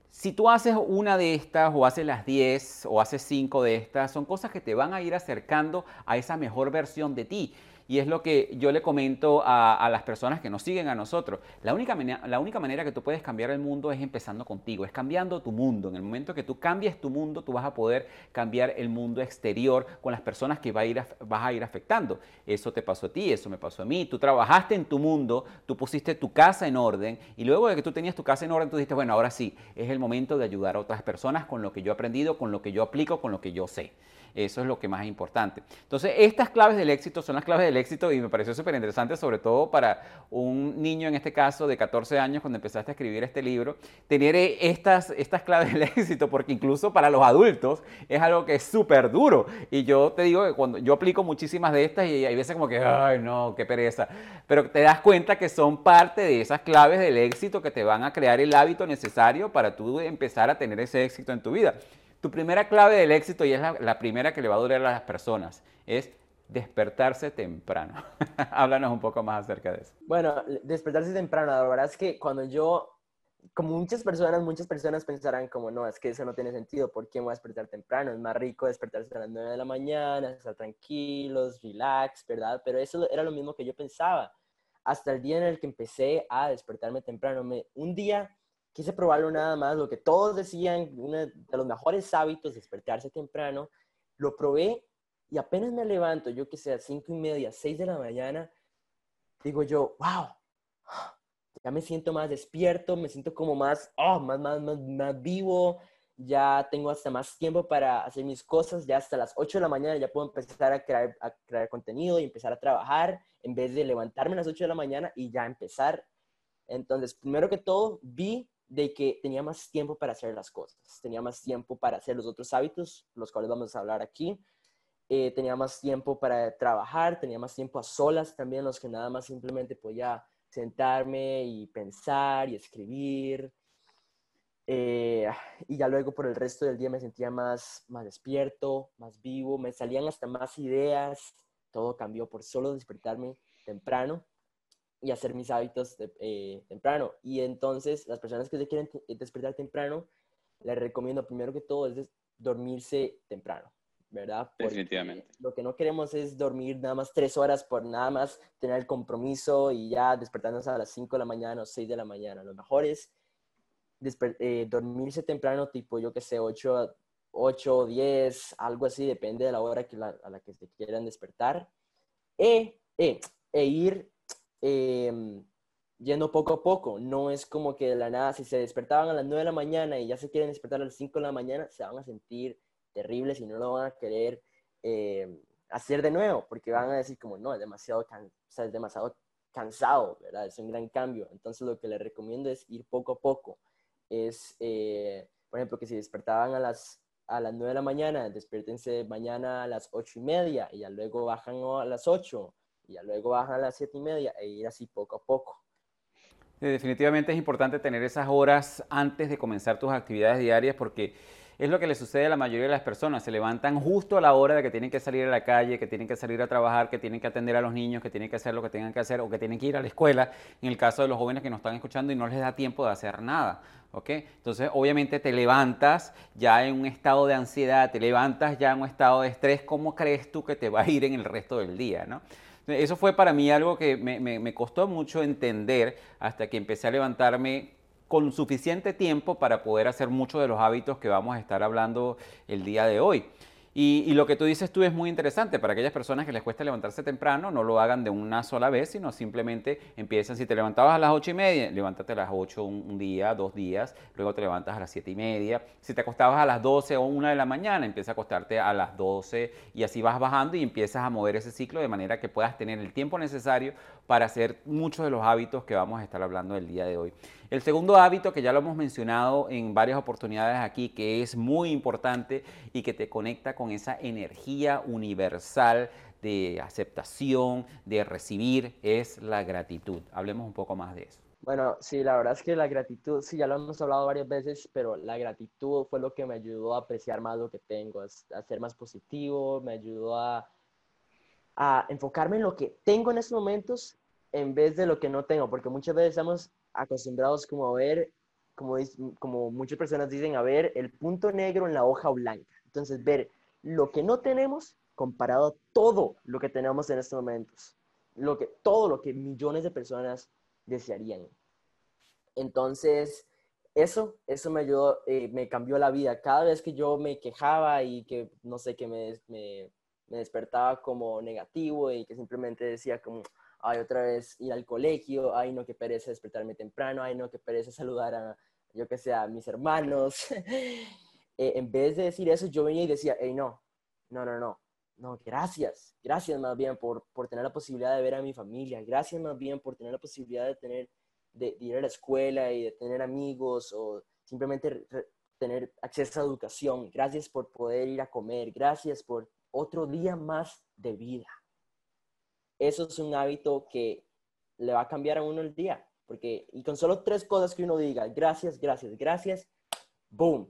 si tú haces una de estas o haces las diez o haces cinco de estas, son cosas que te van a ir acercando a esa mejor versión de ti. Y es lo que yo le comento a, a las personas que nos siguen a nosotros. La única, la única manera que tú puedes cambiar el mundo es empezando contigo, es cambiando tu mundo. En el momento que tú cambies tu mundo, tú vas a poder cambiar el mundo exterior con las personas que va a ir a, vas a ir afectando. Eso te pasó a ti, eso me pasó a mí. Tú trabajaste en tu mundo, tú pusiste tu casa en orden y luego de que tú tenías tu casa en orden, tú dijiste, bueno, ahora sí, es el momento de ayudar a otras personas con lo que yo he aprendido, con lo que yo aplico, con lo que yo sé. Eso es lo que más es importante. Entonces, estas claves del éxito son las claves del éxito y me pareció súper interesante, sobre todo para un niño, en este caso, de catorce años, cuando empezaste a escribir este libro, tener estas, estas claves del éxito, porque incluso para los adultos es algo que es súper duro. Y yo te digo que cuando yo aplico muchísimas de estas y hay veces como que, ay, no, qué pereza. Pero te das cuenta que son parte de esas claves del éxito que te van a crear el hábito necesario para tú empezar a tener ese éxito en tu vida. Tu primera clave del éxito, y es la, la primera que le va a durar a las personas, es despertarse temprano. Háblanos un poco más acerca de eso. Bueno, despertarse temprano, la verdad es que cuando yo, como muchas personas, muchas personas pensarán como, no, es que eso no tiene sentido, ¿por qué me voy a despertar temprano? Es más rico despertarse a las nueve de la mañana, estar tranquilos, relax, ¿verdad? Pero eso era lo mismo que yo pensaba, hasta el día en el que empecé a despertarme temprano. Me, un día... quise probarlo nada más, lo que todos decían, uno de los mejores hábitos, despertarse temprano. Lo probé y apenas me levanto, yo que sé, a cinco y media, seis de la mañana, digo yo, wow, ya me siento más despierto, me siento como más, oh, más, más, más, más vivo, ya tengo hasta más tiempo para hacer mis cosas, ya hasta las ocho de la mañana ya puedo empezar a crear, a crear contenido y empezar a trabajar, en vez de levantarme a las ocho de la mañana y ya empezar. Entonces, primero que todo, vi de que tenía más tiempo para hacer las cosas, tenía más tiempo para hacer los otros hábitos, los cuales vamos a hablar aquí, eh, tenía más tiempo para trabajar, tenía más tiempo a solas también, los que nada más simplemente podía sentarme y pensar y escribir. Eh, y ya luego por el resto del día me sentía más, más despierto, más vivo, me salían hasta más ideas, todo cambió por solo despertarme temprano y hacer mis hábitos de, eh, temprano. Y entonces las personas que se quieren despertar temprano, les recomiendo primero que todo es dormirse temprano, ¿verdad? Porque definitivamente. Lo que no queremos es dormir nada más tres horas por nada más tener el compromiso y ya despertarnos a las cinco de la mañana o seis de la mañana. Lo mejor es Eh, dormirse temprano, tipo yo que sé, ocho, ocho, diez, algo así, depende de la hora que la, a la que se quieran despertar, e, e, e ir eh, yendo poco a poco. No es como que de la nada, si se despertaban a las nueve de la mañana y ya se quieren despertar a las cinco de la mañana, se van a sentir terribles y no lo van a querer eh, hacer de nuevo, porque van a decir como, no, es demasiado, can, o sea, es demasiado cansado, ¿verdad? Es un gran cambio. Entonces lo que les recomiendo es ir poco a poco. Es, eh, por ejemplo, que si despertaban a las, a las nueve de la mañana, despiértense mañana a las ocho y media, y ya luego bajan a las ocho, y ya luego bajan a las siete y media, e ir así poco a poco. Definitivamente es importante tener esas horas antes de comenzar tus actividades diarias, porque es lo que le sucede a la mayoría de las personas. Se levantan justo a la hora de que tienen que salir a la calle, que tienen que salir a trabajar, que tienen que atender a los niños, que tienen que hacer lo que tengan que hacer o que tienen que ir a la escuela, en el caso de los jóvenes que nos están escuchando, y no les da tiempo de hacer nada, ¿ok? Entonces, obviamente te levantas ya en un estado de ansiedad, te levantas ya en un estado de estrés. ¿Cómo crees tú que te va a ir en el resto del día, no? Eso fue para mí algo que me, me, me costó mucho entender hasta que empecé a levantarme con suficiente tiempo para poder hacer muchos de los hábitos que vamos a estar hablando el día de hoy. Y, y lo que tú dices tú es muy interesante. Para aquellas personas que les cuesta levantarse temprano, no lo hagan de una sola vez, sino simplemente empiezan. Si te levantabas a las ocho y media, levántate a las ocho un, un día, dos días, luego te levantas a las siete y media. Si te acostabas a las doce o una de la mañana, empieza a acostarte a las doce, y así vas bajando y empiezas a mover ese ciclo de manera que puedas tener el tiempo necesario para hacer muchos de los hábitos que vamos a estar hablando el día de hoy. El segundo hábito, que ya lo hemos mencionado en varias oportunidades aquí, que es muy importante y que te conecta con esa energía universal de aceptación, de recibir, es la gratitud. Hablemos un poco más de eso. Bueno, sí, la verdad es que la gratitud, sí, ya lo hemos hablado varias veces, pero la gratitud fue lo que me ayudó a apreciar más lo que tengo, a ser más positivo, me ayudó a, a enfocarme en lo que tengo en estos momentos en vez de lo que no tengo, porque muchas veces estamos acostumbrados como a ver, como, como muchas personas dicen, a ver el punto negro en la hoja blanca. Entonces, ver lo que no tenemos comparado a todo lo que tenemos en estos momentos, lo que, todo lo que millones de personas desearían. Entonces, eso, eso me ayudó, eh, me cambió la vida. Cada vez que yo me quejaba y que, no sé, que me, me, me despertaba como negativo y que simplemente decía como, ay, otra vez ir al colegio, ay, no, que pereza despertarme temprano, ay, no, que pereza saludar a, yo que sé, a mis hermanos. eh, en vez de decir eso, yo venía y decía, hey, no, no, no, no, no, gracias, gracias más bien por, por tener la posibilidad de ver a mi familia, gracias más bien por tener la posibilidad de, tener, de, de ir a la escuela y de tener amigos o simplemente re, re, tener acceso a educación, gracias por poder ir a comer, gracias por otro día más de vida. Eso es un hábito que le va a cambiar a uno el día. Porque, y con solo tres cosas que uno diga, gracias, gracias, gracias, boom.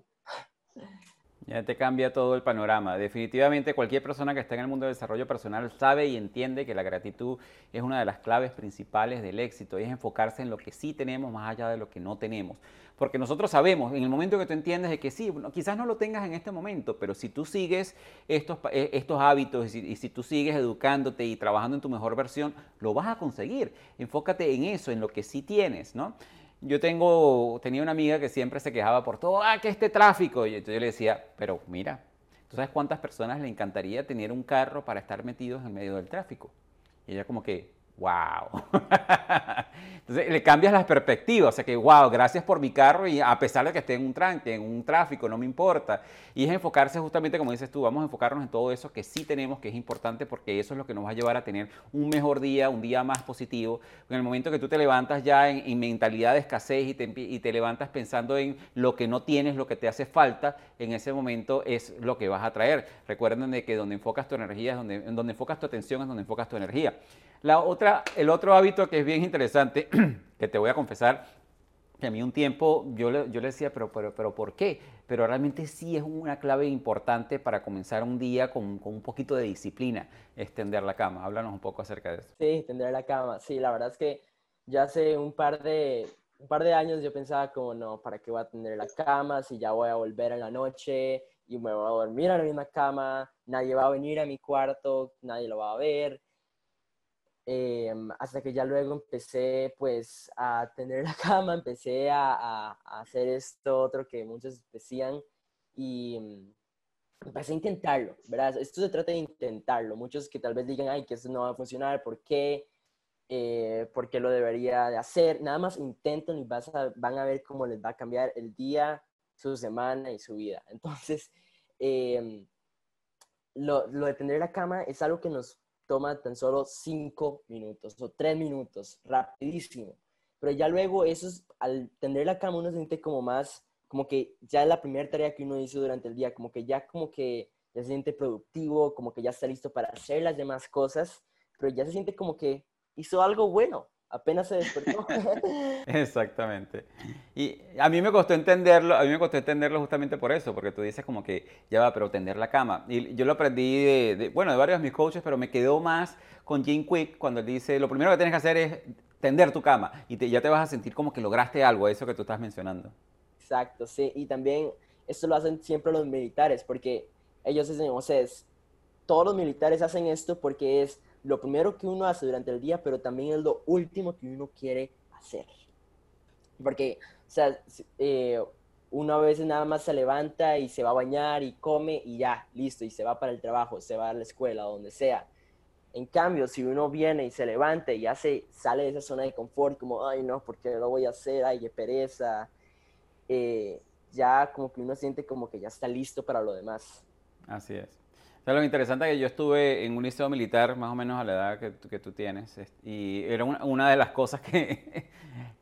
Ya te cambia todo el panorama. Definitivamente cualquier persona que está en el mundo del desarrollo personal sabe y entiende que la gratitud es una de las claves principales del éxito, y es enfocarse en lo que sí tenemos más allá de lo que no tenemos. Porque nosotros sabemos, en el momento que tú entiendes de que sí, bueno, quizás no lo tengas en este momento, pero si tú sigues estos, estos hábitos y si, y si tú sigues educándote y trabajando en tu mejor versión, lo vas a conseguir. Enfócate en eso, en lo que sí tienes, ¿no? Yo tengo, tenía una amiga que siempre se quejaba por todo, ah, que este tráfico. Y entonces yo le decía, pero mira, ¿tú sabes cuántas personas le encantaría tener un carro para estar metidos en medio del tráfico? Y ella como que, ¡Wow! Entonces le cambias las perspectivas, o sea que wow, gracias por mi carro y a pesar de que esté en un tranque, en un tráfico, no me importa. Y es enfocarse justamente como dices tú, vamos a enfocarnos en todo eso que sí tenemos, que es importante porque eso es lo que nos va a llevar a tener un mejor día, un día más positivo. En el momento que tú te levantas ya en, en mentalidad de escasez y te, y te levantas pensando en lo que no tienes, lo que te hace falta, en ese momento es lo que vas a traer. Recuerden de que donde enfocas tu energía, es donde, donde enfocas tu atención es donde enfocas tu energía. La otra, el otro hábito que es bien interesante, que te voy a confesar, que a mí un tiempo yo le, yo le decía, pero, pero, pero ¿por qué? Pero realmente sí es una clave importante para comenzar un día con, con un poquito de disciplina, es tender la cama. Háblanos un poco acerca de eso. Sí, tender la cama. Sí, la verdad es que ya hace un par de, un par de años yo pensaba como, no, ¿para qué voy a tender la cama? Si ya voy a volver en la noche y me voy a dormir a la misma cama, nadie va a venir a mi cuarto, nadie lo va a ver. Eh, hasta que ya luego empecé pues a tender la cama, empecé a, a, a hacer esto otro que muchos decían y empecé a intentarlo, ¿verdad? Esto se trata de intentarlo. Muchos que tal vez digan, ay, que esto no va a funcionar, ¿por qué? Eh, ¿por qué lo debería de hacer? Nada más intenten y vas a, van a ver cómo les va a cambiar el día, su semana y su vida. Entonces, eh, lo, lo de tender la cama es algo que nos toma tan solo cinco minutos o tres minutos, rapidísimo. Pero ya luego, eso es, al tender la cama uno se siente como más, como que ya es la primera tarea que uno hizo durante el día, como que ya como que ya se siente productivo, como que ya está listo para hacer las demás cosas, pero ya se siente como que hizo algo bueno. Apenas se despertó. Exactamente. Y a mí me costó entenderlo, a mí me costó entenderlo justamente por eso, porque tú dices como que ya va, pero tender la cama. Y yo lo aprendí de, de bueno, de varios de mis coaches, pero me quedó más con Jim Quick cuando él dice, lo primero que tienes que hacer es tender tu cama y te, ya te vas a sentir como que lograste algo, eso que tú estás mencionando. Exacto, sí. Y también esto lo hacen siempre los militares, porque ellos dicen, o sea, es, todos los militares hacen esto porque es lo primero que uno hace durante el día, pero también es lo último que uno quiere hacer. Porque, o sea, eh, uno a veces nada más se levanta y se va a bañar y come y ya, listo, y se va para el trabajo, se va a la escuela, donde sea. En cambio, si uno viene y se levanta y ya se sale de esa zona de confort, como, ay, no, ¿por qué lo voy a hacer? Ay, qué pereza. Eh, ya como que uno siente como que ya está listo para lo demás. Así es. O sea, lo interesante es que yo estuve en un liceo militar, más o menos a la edad que, que tú tienes, y era una, una de las cosas que,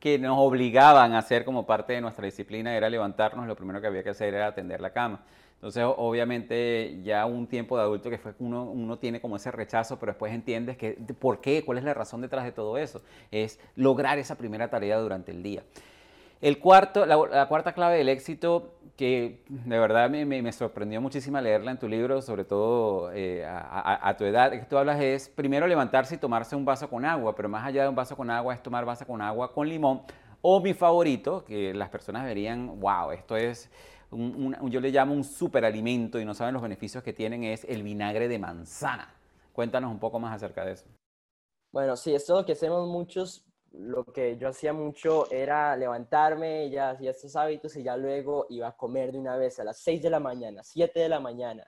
que nos obligaban a hacer como parte de nuestra disciplina, era levantarnos, lo primero que había que hacer era tender la cama. Entonces, obviamente, ya un tiempo de adulto que fue uno, uno tiene como ese rechazo, pero después entiendes que, ¿por qué? ¿Cuál es la razón detrás de todo eso? Es lograr esa primera tarea durante el día. El cuarto, la, la cuarta clave del éxito, que de verdad me, me, me sorprendió muchísimo leerla en tu libro, sobre todo eh, a, a, a tu edad, que tú hablas es primero levantarse y tomarse un vaso con agua, pero más allá de un vaso con agua es tomar vaso con agua con limón, o mi favorito, que las personas verían, wow, esto es, un, un, yo le llamo un superalimento y no saben los beneficios que tienen, es el vinagre de manzana. Cuéntanos un poco más acerca de eso. Bueno, sí, esto es lo que hacemos muchos. Lo que yo hacía mucho era levantarme, ya hacía estos hábitos y ya luego iba a comer de una vez a las seis de la mañana, siete de la mañana.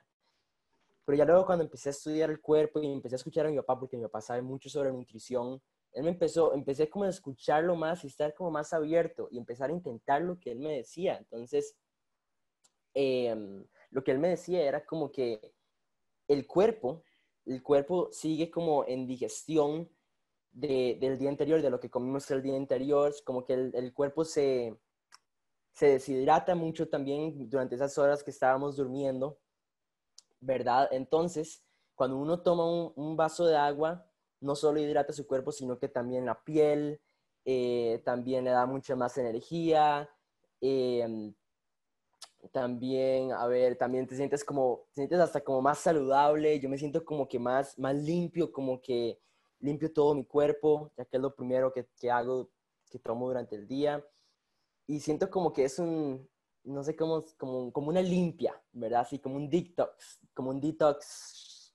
Pero ya luego cuando empecé a estudiar el cuerpo y empecé a escuchar a mi papá, porque mi papá sabe mucho sobre nutrición, él me empezó, empecé como a escucharlo más y estar como más abierto y empezar a intentar lo que él me decía. Entonces, eh, lo que él me decía era como que el cuerpo, el cuerpo sigue como en digestión De, del día anterior, de lo que comimos el día anterior, como que el, el cuerpo se, se deshidrata mucho también durante esas horas que estábamos durmiendo, ¿verdad? Entonces, cuando uno toma un, un vaso de agua, no solo hidrata su cuerpo, sino que también la piel, eh, también le da mucha más energía, eh, también, a ver, también te sientes como, te sientes hasta como más saludable, yo me siento como que más, más limpio, como que limpio todo mi cuerpo, ya que es lo primero que, que hago, que tomo durante el día. Y siento como que es un, no sé, como, como, como una limpia, ¿verdad? Así como un detox, como un detox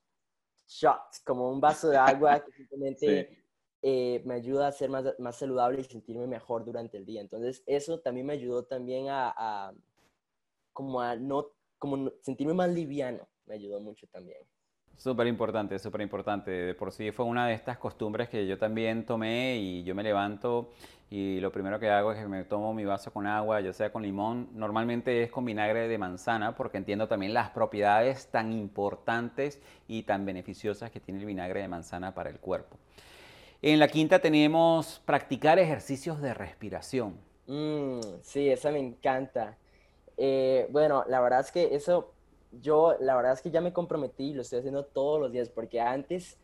shot, como un vaso de agua que simplemente sí. eh, me ayuda a ser más, más saludable y sentirme mejor durante el día. Entonces, eso también me ayudó también a, a, como a no, como sentirme más liviano, me ayudó mucho también. Súper importante, súper importante. De por sí fue una de estas costumbres que yo también tomé, y yo me levanto y lo primero que hago es que me tomo mi vaso con agua, ya sea con limón, normalmente es con vinagre de manzana, porque entiendo también las propiedades tan importantes y tan beneficiosas que tiene el vinagre de manzana para el cuerpo. En la quinta tenemos practicar ejercicios de respiración. Mm, sí, esa me encanta. Eh, bueno, la verdad es que eso... Yo, la verdad es que ya me comprometí y lo estoy haciendo todos los días, porque antes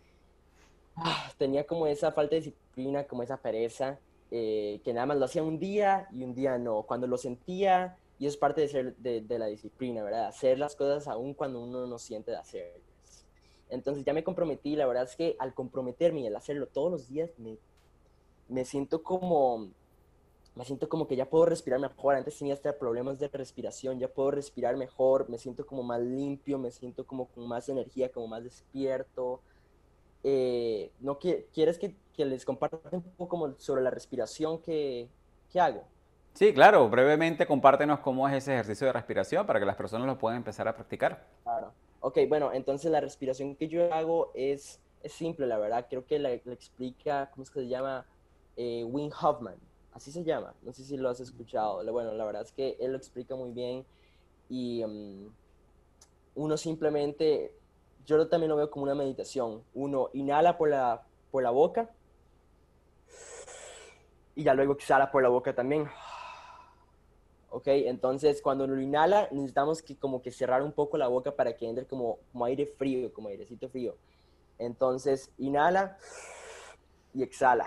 ah, tenía como esa falta de disciplina, como esa pereza, eh, que nada más lo hacía un día y un día no. Cuando lo sentía, y es parte de, ser, de, de la disciplina, ¿verdad? Hacer las cosas aún cuando uno no siente de hacerlas. Entonces ya me comprometí, la verdad es que al comprometerme y al hacerlo todos los días, me, me siento como... Me siento como que ya puedo respirar mejor. Antes tenía hasta problemas de respiración. Ya puedo respirar mejor. Me siento como más limpio. Me siento como con más energía, como más despierto. Eh, ¿no que, ¿Quieres que, que les comparta un poco como sobre la respiración que, que hago? Sí, claro. Brevemente compártenos cómo es ese ejercicio de respiración para que las personas lo puedan empezar a practicar. Claro. Ok, bueno, entonces la respiración que yo hago es, es simple, la verdad. Creo que la, la explica, ¿cómo es que se llama? Eh, Wim Hof. Así se llama, no sé si lo has escuchado. Bueno, la verdad es que él lo explica muy bien y um, uno simplemente, yo lo, también lo veo como una meditación. Uno inhala por la, por la boca y ya luego exhala por la boca también. Ok, entonces cuando uno inhala necesitamos que como que cerrar un poco la boca para que entre como, como aire frío, como airecito frío. Entonces inhala y exhala.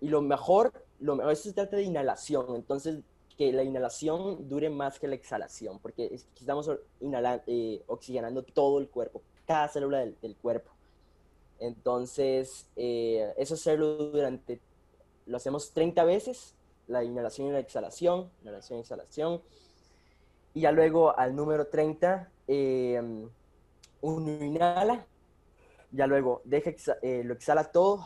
Y lo mejor... Esto se trata de inhalación, entonces que la inhalación dure más que la exhalación, porque estamos inhalando, eh, oxigenando todo el cuerpo, cada célula del, del cuerpo. Entonces, eh, eso hacerlo durante, lo hacemos treinta veces, la inhalación y la exhalación, inhalación y exhalación. Y ya luego al número treinta, eh, uno inhala, ya luego deja, eh, lo exhala todo.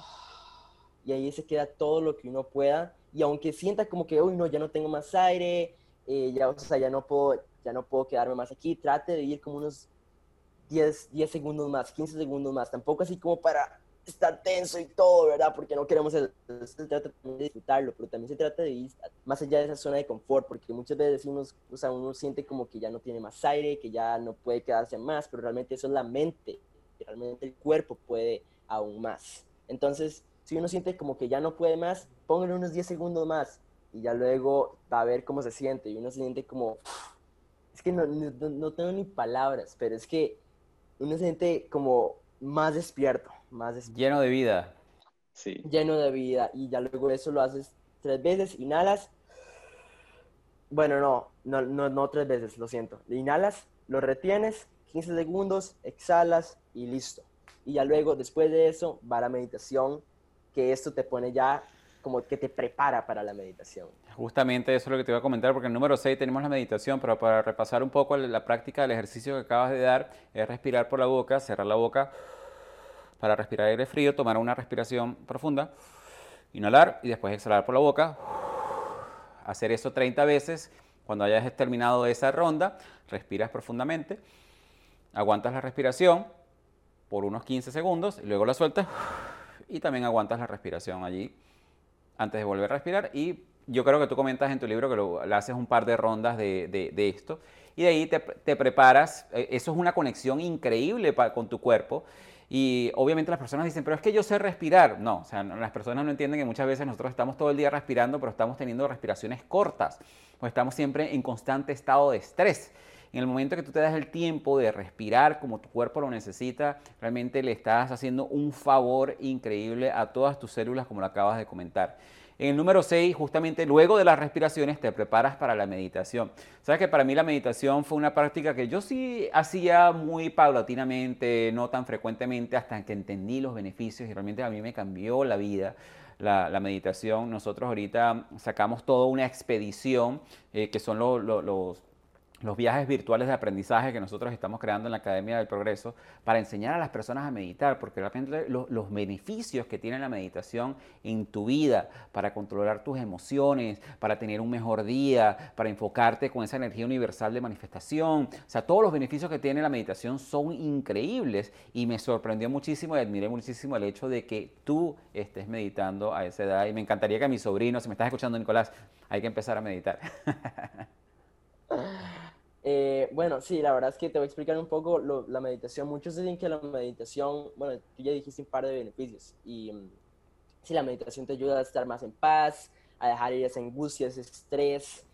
Y ahí se queda todo lo que uno pueda. Y aunque sienta como que, uy, no, ya no tengo más aire, eh, ya, o sea, ya, no puedo, ya no puedo quedarme más aquí, trate de ir como unos diez, diez segundos más, quince segundos más. Tampoco así como para estar tenso y todo, ¿verdad? Porque no queremos, el, se trata de disfrutarlo, pero también se trata de ir más allá de esa zona de confort, porque muchas veces uno, o sea, uno siente como que ya no tiene más aire, que ya no puede quedarse más, pero realmente eso es la mente, realmente el cuerpo puede aún más. Entonces, si uno siente como que ya no puede más, póngale unos diez segundos más y ya luego va a ver cómo se siente. Y uno se siente como... Es que no, no, no tengo ni palabras, pero es que uno se siente como más despierto, más despierto. Lleno de vida. Sí. Lleno de vida. Y ya luego eso lo haces tres veces, inhalas. Bueno, no, no, no, no tres veces, lo siento. Inhalas, lo retienes, quince segundos, exhalas y listo. Y ya luego, después de eso, va la meditación, que esto te pone ya como que te prepara para la meditación. Justamente eso es lo que te iba a comentar, porque en el número seis tenemos la meditación, pero para repasar un poco la práctica del ejercicio que acabas de dar, es respirar por la boca, cerrar la boca para respirar aire frío, tomar una respiración profunda, inhalar y después exhalar por la boca. Hacer eso treinta veces. Cuando hayas terminado esa ronda, respiras profundamente, aguantas la respiración por unos quince segundos y luego la sueltas. Y también aguantas la respiración allí antes de volver a respirar. Y yo creo que tú comentas en tu libro que lo, lo haces un par de rondas de, de, de esto. Y de ahí te, te preparas. Eso es una conexión increíble pa, con tu cuerpo. Y obviamente las personas dicen, pero es que yo sé respirar. No, o sea, no, las personas no entienden que muchas veces nosotros estamos todo el día respirando, pero estamos teniendo respiraciones cortas. O estamos siempre en constante estado de estrés. En el momento que tú te das el tiempo de respirar como tu cuerpo lo necesita, realmente le estás haciendo un favor increíble a todas tus células, como lo acabas de comentar. En el número seis, justamente luego de las respiraciones, te preparas para la meditación. Sabes que para mí la meditación fue una práctica que yo sí hacía muy paulatinamente, no tan frecuentemente, hasta que entendí los beneficios y realmente a mí me cambió la vida. La, la meditación, nosotros ahorita sacamos toda una expedición eh, que son los... Lo, los los viajes virtuales de aprendizaje que nosotros estamos creando en la Academia del Progreso para enseñar a las personas a meditar, porque realmente los, los beneficios que tiene la meditación en tu vida para controlar tus emociones, para tener un mejor día, para enfocarte con esa energía universal de manifestación, o sea, todos los beneficios que tiene la meditación son increíbles, y me sorprendió muchísimo y admiré muchísimo el hecho de que tú estés meditando a esa edad, y me encantaría que a mi sobrino, si me estás escuchando, Nicolás, hay que empezar a meditar. Eh, bueno, sí, la verdad es que te voy a explicar un poco lo, la meditación. Muchos dicen que la meditación, bueno, tú ya dijiste un par de beneficios, y sí, la meditación te ayuda a estar más en paz, a dejar ir esas angustias, ese estrés,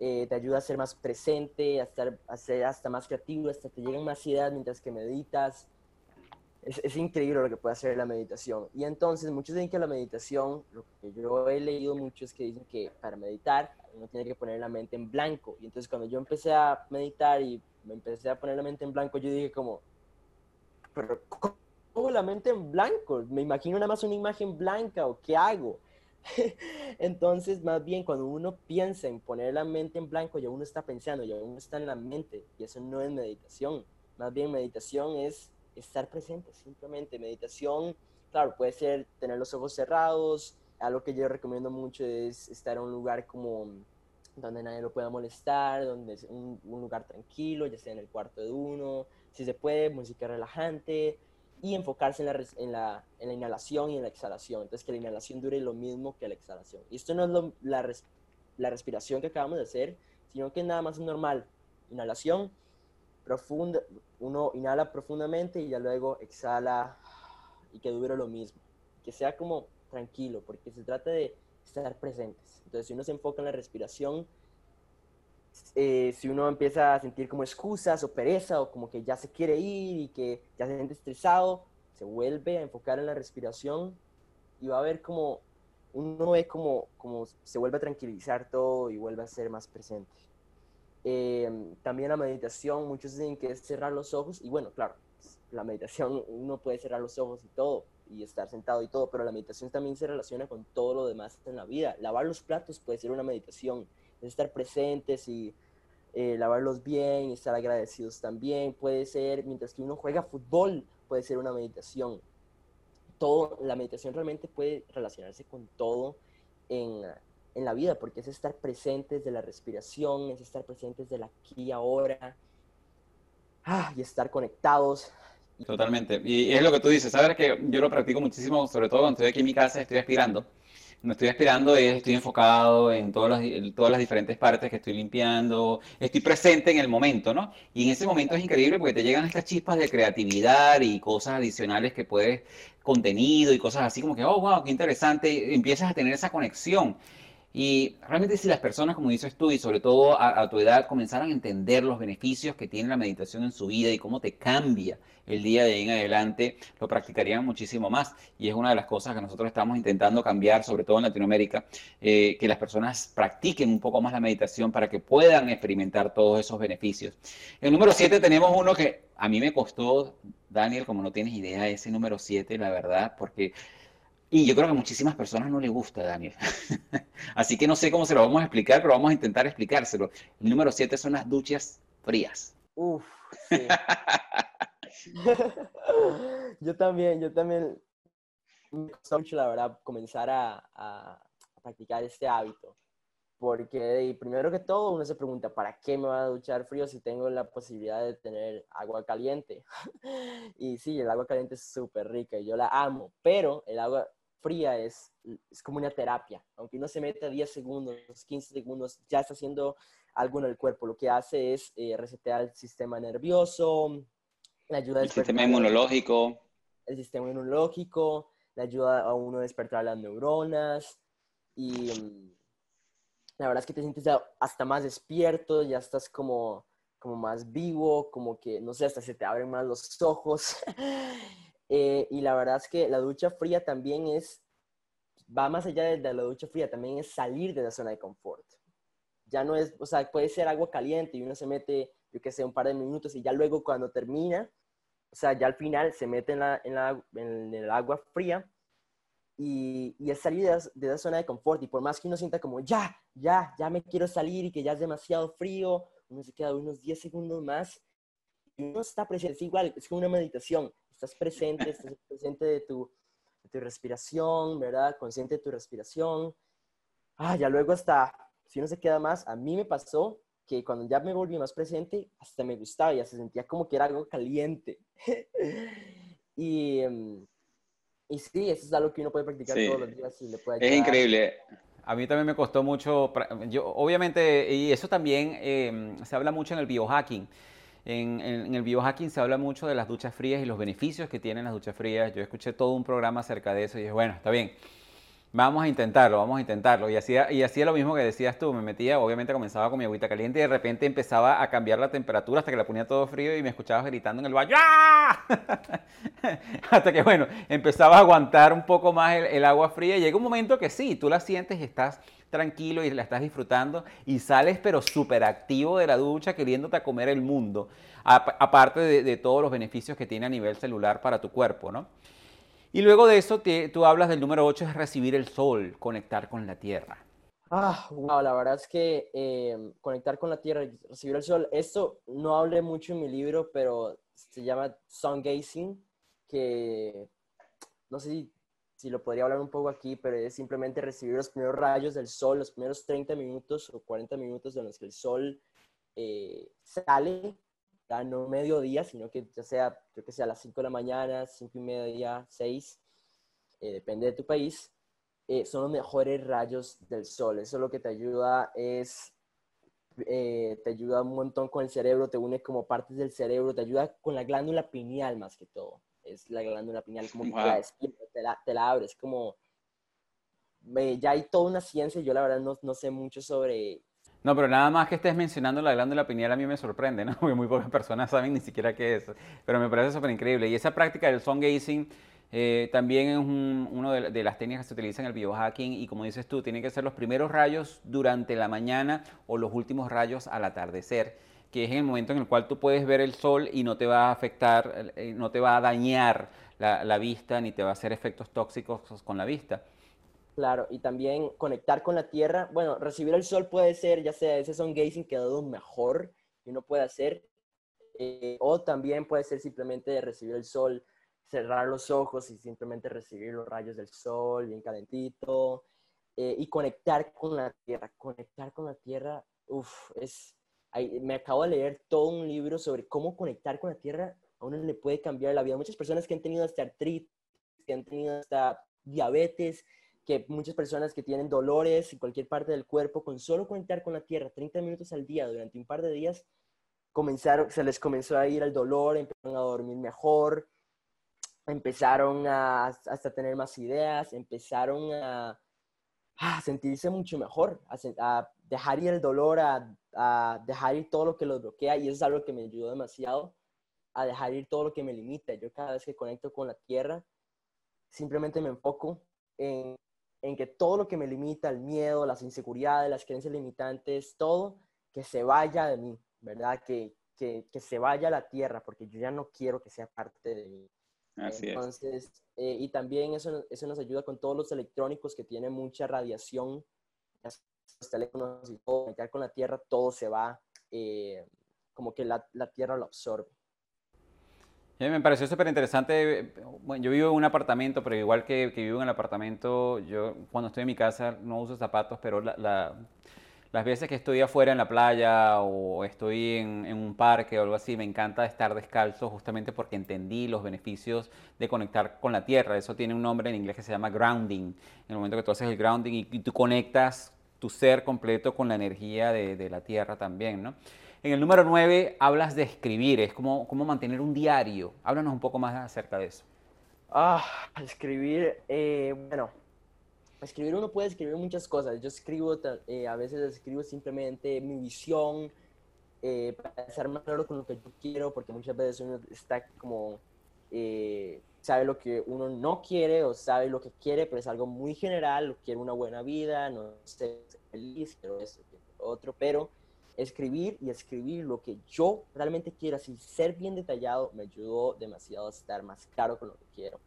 eh, te ayuda a ser más presente, a, estar, a ser hasta más creativo, hasta te llega más ideas mientras que meditas. Es, es increíble lo que puede hacer la meditación. Y entonces, muchos dicen que la meditación, lo que yo he leído mucho es que dicen que para meditar uno tiene que poner la mente en blanco. Y entonces cuando yo empecé a meditar y me empecé a poner la mente en blanco, yo dije como, pero ¿cómo la mente en blanco? Me imagino nada más una imagen blanca, ¿o qué hago? Entonces, más bien, cuando uno piensa en poner la mente en blanco, ya uno está pensando, ya uno está en la mente, y eso no es meditación. Más bien, meditación es estar presente, simplemente. Meditación, claro, puede ser tener los ojos cerrados. Algo que yo recomiendo mucho es estar en un lugar como donde nadie lo pueda molestar, donde es un, un lugar tranquilo, ya sea en el cuarto de uno, si se puede, música relajante, y enfocarse en la, en la, en la inhalación y en la exhalación. Entonces, que la inhalación dure lo mismo que la exhalación. Y esto no es lo, la, res, la respiración que acabamos de hacer, sino que nada más es normal. Inhalación profunda, uno inhala profundamente y ya luego exhala, y que dure lo mismo. Que sea como tranquilo, porque se trata de estar presentes. Entonces, si uno se enfoca en la respiración, eh, si uno empieza a sentir como excusas o pereza, o como que ya se quiere ir y que ya se siente estresado, se vuelve a enfocar en la respiración, y va a ver como uno ve como, como se vuelve a tranquilizar todo y vuelve a ser más presente. Eh, también la meditación, muchos dicen que es cerrar los ojos, y bueno, claro, la meditación uno puede cerrar los ojos y todo, y estar sentado y todo, pero la meditación también se relaciona con todo lo demás en la vida. Lavar los platos puede ser una meditación, es estar presentes y eh, lavarlos bien, estar agradecidos también. Puede ser, mientras que uno juega fútbol, puede ser una meditación. Todo, la meditación realmente puede relacionarse con todo en, en la vida, porque es estar presentes de la respiración, es estar presentes del aquí y ahora, ah, y estar conectados. Totalmente. Y es lo que tú dices. Sabes que yo lo practico muchísimo, sobre todo cuando estoy aquí en mi casa, estoy aspirando. No estoy aspirando, estoy enfocado en todas las, en todas las diferentes partes que estoy limpiando. Estoy presente en el momento, ¿no? Y en ese momento es increíble porque te llegan estas chispas de creatividad y cosas adicionales que puedes, contenido y cosas así como que, oh, wow, qué interesante. Y empiezas a tener esa conexión. Y realmente si las personas, como dices tú, y sobre todo a, a tu edad, comenzaran a entender los beneficios que tiene la meditación en su vida y cómo te cambia el día de ahí en adelante, lo practicarían muchísimo más. Y es una de las cosas que nosotros estamos intentando cambiar, sobre todo en Latinoamérica, eh, que las personas practiquen un poco más la meditación para que puedan experimentar todos esos beneficios. El número siete tenemos uno que a mí me costó, Daniel, como no tienes idea, ese número siete, la verdad, porque... Y yo creo que a muchísimas personas no les gusta, Daniel. Así que no sé cómo se lo vamos a explicar, pero vamos a intentar explicárselo. El número siete son las duchas frías. Uf, sí. Yo también, yo también me costó mucho, la verdad, comenzar a, a practicar este hábito. Porque primero que todo uno se pregunta, ¿para qué me va a duchar frío si tengo la posibilidad de tener agua caliente? Y sí, el agua caliente es súper rica y yo la amo, pero el agua fría es, es como una terapia. Aunque uno se meta diez segundos, quince segundos, ya está haciendo algo en el cuerpo. Lo que hace es eh, resetear el sistema nervioso, le ayuda a despertar el sistema inmunológico. El sistema inmunológico, le ayuda a uno a despertar las neuronas. Y la verdad es que te sientes hasta más despierto, ya estás como, como más vivo, como que, no sé, hasta se te abren más los ojos. Eh, y la verdad es que la ducha fría también es, va más allá de, de la ducha fría, también es salir de la zona de confort. Ya no es, o sea, puede ser agua caliente y uno se mete, yo qué sé, un par de minutos y ya luego cuando termina, o sea, ya al final se mete en, la, en, la, en el agua fría. Y, y es salir de, de esa zona de confort. Y por más que uno sienta como, ya, ya, ya me quiero salir y que ya es demasiado frío, uno se queda unos diez segundos más y uno está presente. Es igual, es como una meditación. Estás presente, estás presente de tu, de tu respiración, ¿verdad? Consciente de tu respiración. Ah, ya luego hasta, si uno se queda más, a mí me pasó que cuando ya me volví más presente, hasta me gustaba, ya se sentía como que era algo caliente. y, y sí, eso es algo que uno puede practicar sí. todos los días. Y le puede ayudar. Es increíble. A mí también me costó mucho, yo, obviamente, y eso también eh, se habla mucho en el biohacking. En, en, en el biohacking se habla mucho de las duchas frías y los beneficios que tienen las duchas frías. Yo escuché todo un programa acerca de eso y dije, bueno, está bien, vamos a intentarlo, vamos a intentarlo. Y hacía, y hacía lo mismo que decías tú, me metía, obviamente comenzaba con mi agüita caliente y de repente empezaba a cambiar la temperatura hasta que la ponía todo frío y me escuchabas gritando en el baño. ¡Ah! Hasta que, bueno, empezaba a aguantar un poco más el, el agua fría. Y llega un momento que sí, tú la sientes y estás tranquilo y la estás disfrutando y sales pero súper activo de la ducha queriéndote a comer el mundo, aparte de, de todos los beneficios que tiene a nivel celular para tu cuerpo, ¿no? Y luego de eso te, tú hablas del número ocho, es recibir el sol, conectar con la tierra. Ah, wow, la verdad es que eh, conectar con la tierra, recibir el sol, esto no hablé mucho en mi libro, pero se llama Sungazing, que no sé si si lo podría hablar un poco aquí, pero es simplemente recibir los primeros rayos del sol, los primeros treinta minutos o cuarenta minutos en los que el sol eh, sale, ya no mediodía, sino que ya sea, creo que sea a las cinco de la mañana, cinco y media, seis, eh, depende de tu país, eh, son los mejores rayos del sol. Eso lo que te ayuda es, eh, te ayuda un montón con el cerebro, te une como partes del cerebro, te ayuda con la glándula pineal más que todo. Es la glándula pineal, como wow. que la despierta, te la, te la abres, como... Me, ya hay toda una ciencia, yo la verdad no, no sé mucho sobre... No, pero nada más que estés mencionando la glándula pineal a mí me sorprende, ¿no? Porque muy pocas personas saben ni siquiera qué es, pero me parece súper increíble. Y esa práctica del sungazing eh, también es un, una de, de las técnicas que se utilizan en el biohacking y como dices tú, tienen que ser los primeros rayos durante la mañana o los últimos rayos al atardecer, que es el momento en el cual tú puedes ver el sol y no te va a afectar, no te va a dañar la, la vista, ni te va a hacer efectos tóxicos con la vista. Claro, y también conectar con la tierra. Bueno, recibir el sol puede ser, ya sea ese sungazing que es lo mejor que uno puede hacer, eh, o también puede ser simplemente recibir el sol, cerrar los ojos y simplemente recibir los rayos del sol bien calentito, eh, y conectar con la tierra. Conectar con la tierra, uff, es... Me acabo de leer todo un libro sobre cómo conectar con la tierra. A uno le puede cambiar la vida. Muchas personas que han tenido hasta artritis, que han tenido hasta diabetes, que muchas personas que tienen dolores en cualquier parte del cuerpo, con solo conectar con la tierra treinta minutos al día durante un par de días, comenzaron, se les comenzó a ir el dolor, empezaron a dormir mejor, empezaron a hasta tener más ideas, empezaron a, a sentirse mucho mejor, a, a dejar ir el dolor, a... a dejar ir todo lo que los bloquea, y eso es algo que me ayudó demasiado, a dejar ir todo lo que me limita. Yo cada vez que conecto con la tierra, simplemente me enfoco en, en que todo lo que me limita, el miedo, las inseguridades, las creencias limitantes, todo, que se vaya de mí, ¿verdad? Que, que, que se vaya a la tierra, porque yo ya no quiero que sea parte de mí. Así Entonces, es. Eh, y también eso, eso nos ayuda con todos los electrónicos que tienen mucha radiación, los teléfonos y todo, conectar con la tierra, todo se va, eh, como que la, la tierra lo absorbe. Sí, me pareció súper interesante. Bueno, yo vivo en un apartamento, pero igual que, que vivo en el apartamento, yo cuando estoy en mi casa no uso zapatos, pero la, la, las veces que estoy afuera en la playa o estoy en, en un parque o algo así, me encanta estar descalzo justamente porque entendí los beneficios de conectar con la tierra. Eso tiene un nombre en inglés que se llama grounding. En el momento que tú haces el grounding y, y tú conectas tu ser completo con la energía de, de la tierra también, ¿no? En el número nueve hablas de escribir, es como, como mantener un diario. Háblanos un poco más acerca de eso. Ah, escribir, eh, bueno, escribir uno puede escribir muchas cosas. Yo escribo, eh, a veces escribo simplemente mi visión, eh, para ser más claro con lo que yo quiero, porque muchas veces uno está como, eh, sabe lo que uno no quiere o sabe lo que quiere, pero es algo muy general, quiero una buena vida, no sé, feliz, quiero esto, quiero otro, pero escribir y escribir lo que yo realmente quiero, así ser bien detallado, me ayudó demasiado a estar más claro con lo que quiero.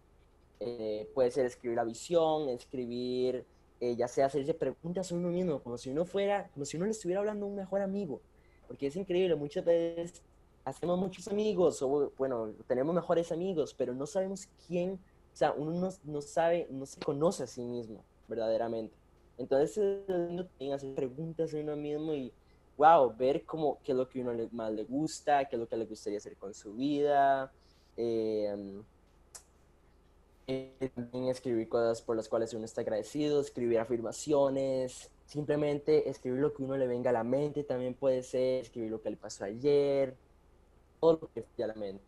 Eh, puede ser escribir la visión, escribir, eh, ya sea hacerse preguntas a uno mismo, como si uno fuera, como si uno le estuviera hablando a un mejor amigo. porque es increíble, muchas veces hacemos muchos amigos, o bueno, tenemos mejores amigos, pero no sabemos quién, o sea, uno no, no sabe, no se conoce a sí mismo, verdaderamente. Entonces, uno tiene que hacer preguntas a uno mismo y, wow, ver cómo, qué es lo que uno le, más le gusta, qué es lo que le gustaría hacer con su vida, eh, eh, también escribir cosas por las cuales uno está agradecido, escribir afirmaciones, simplemente escribir lo que uno le venga a la mente, también puede ser escribir lo que le pasó ayer, todo lo que esté a la mente.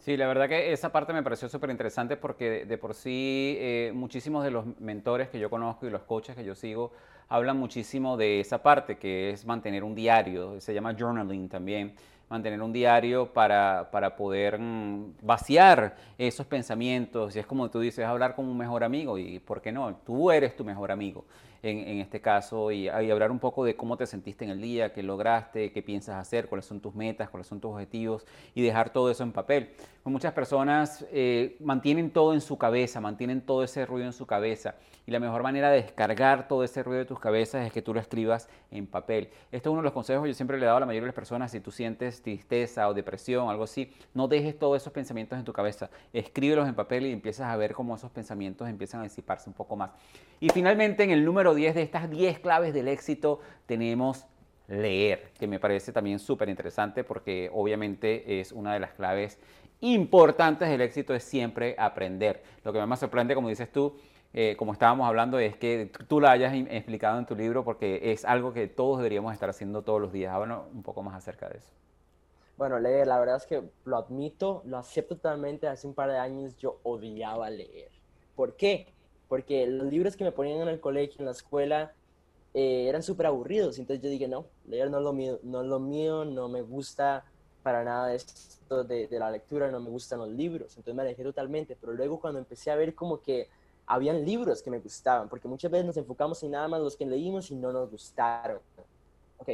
Sí, la verdad que esa parte me pareció súper interesante porque de, de por sí eh, muchísimos de los mentores que yo conozco y los coaches que yo sigo hablan muchísimo de esa parte que es mantener un diario, se llama journaling también, mantener un diario para, para poder mmm, vaciar esos pensamientos, y es como tú dices, hablar con un mejor amigo, y por qué no, tú eres tu mejor amigo en, en este caso, y, y hablar un poco de cómo te sentiste en el día, qué lograste, qué piensas hacer, cuáles son tus metas, cuáles son tus objetivos, y dejar todo eso en papel. Muchas personas eh, mantienen todo en su cabeza, mantienen todo ese ruido en su cabeza, y la mejor manera de descargar todo ese ruido de tus cabezas es que tú lo escribas en papel. Esto es uno de los consejos que yo siempre le he dado a la mayoría de las personas. Si tú sientes tristeza o depresión, algo así, no dejes todos esos pensamientos en tu cabeza, escríbelos en papel y empiezas a ver cómo esos pensamientos empiezan a disiparse un poco más. Y finalmente, en el número diez de estas diez claves del éxito tenemos leer, que me parece también súper interesante porque obviamente es una de las claves importantes del éxito, es siempre aprender. Lo que más me sorprende, como dices tú, eh, como estábamos hablando, es que tú la hayas explicado en tu libro, porque es algo que todos deberíamos estar haciendo todos los días. Háblanos un poco más acerca de eso. Bueno, leer, la verdad es que lo admito, lo acepto totalmente. Hace un par de años yo odiaba leer. ¿Por qué? Porque los libros que me ponían en el colegio, en la escuela, eh, eran súper aburridos. Entonces yo dije, no, leer no es lo mío, no es lo mío, no me gusta para nada esto de, de la lectura, no me gustan los libros. Entonces me alejé totalmente. Pero luego cuando empecé a ver como que habían libros que me gustaban, porque muchas veces nos enfocamos en nada más los que leímos y no nos gustaron. Ok,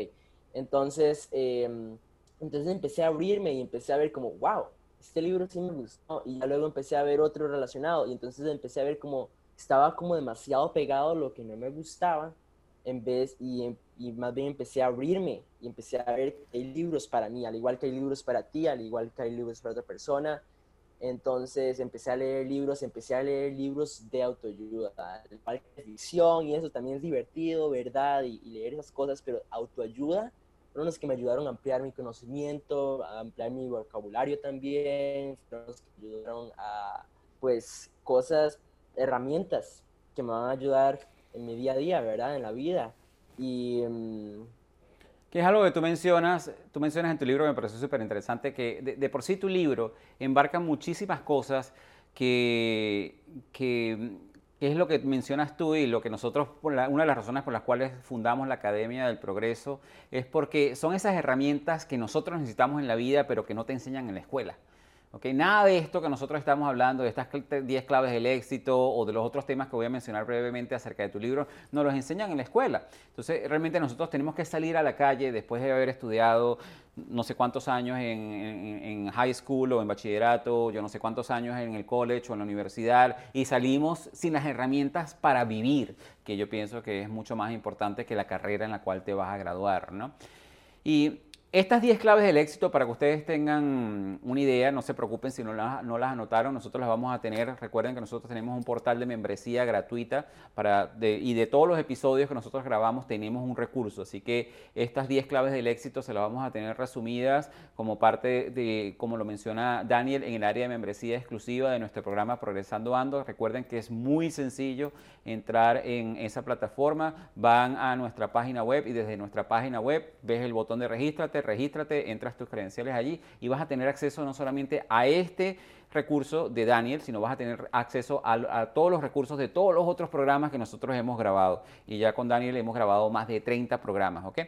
entonces... Eh, Entonces empecé a abrirme y empecé a ver como, wow, este libro sí me gustó. Y ya luego empecé a ver otro relacionado. Y entonces empecé a ver como, estaba como demasiado pegado a lo que no me gustaba. En vez, y, y más bien empecé a abrirme y empecé a ver que hay libros para mí, al igual que hay libros para ti, al igual que hay libros para otra persona. Entonces empecé a leer libros, empecé a leer libros de autoayuda. De ficción, y eso también es divertido, ¿verdad? Y, y leer esas cosas, pero autoayuda. Fueron los que me ayudaron a ampliar mi conocimiento, a ampliar mi vocabulario también, fueron los que me ayudaron a, pues, cosas, herramientas que me van a ayudar en mi día a día, ¿verdad? En la vida. Y... Um... que es algo que tú mencionas, tú mencionas en tu libro, me pareció súper interesante, que de, de por sí tu libro embarca muchísimas cosas que... que ¿Qué es lo que mencionas tú y lo que nosotros, una de las razones por las cuales fundamos la Academia del Progreso, es porque son esas herramientas que nosotros necesitamos en la vida, pero que no te enseñan en la escuela? ¿Okay? Nada de esto que nosotros estamos hablando, de estas diez claves del éxito o de los otros temas que voy a mencionar brevemente acerca de tu libro, nos los enseñan en la escuela. Entonces, realmente nosotros tenemos que salir a la calle después de haber estudiado no sé cuántos años en, en, en high school o en bachillerato, yo no sé cuántos años en el college o en la universidad, y salimos sin las herramientas para vivir, que yo pienso que es mucho más importante que la carrera en la cual te vas a graduar, ¿no? Y estas diez claves del éxito, para que ustedes tengan una idea, no se preocupen si no las, no las anotaron, nosotros las vamos a tener. Recuerden que nosotros tenemos un portal de membresía gratuita para de, y de todos los episodios que nosotros grabamos tenemos un recurso, así que estas diez claves del éxito se las vamos a tener resumidas como parte de, como lo menciona Daniel, en el área de membresía exclusiva de nuestro programa Progresando Ando. Recuerden que es muy sencillo entrar en esa plataforma, van a nuestra página web y desde nuestra página web ves el botón de regístrate, regístrate, entras tus credenciales allí y vas a tener acceso no solamente a este recurso de Daniel, sino vas a tener acceso a, a todos los recursos de todos los otros programas que nosotros hemos grabado, y ya con Daniel hemos grabado más de treinta programas, ¿ok?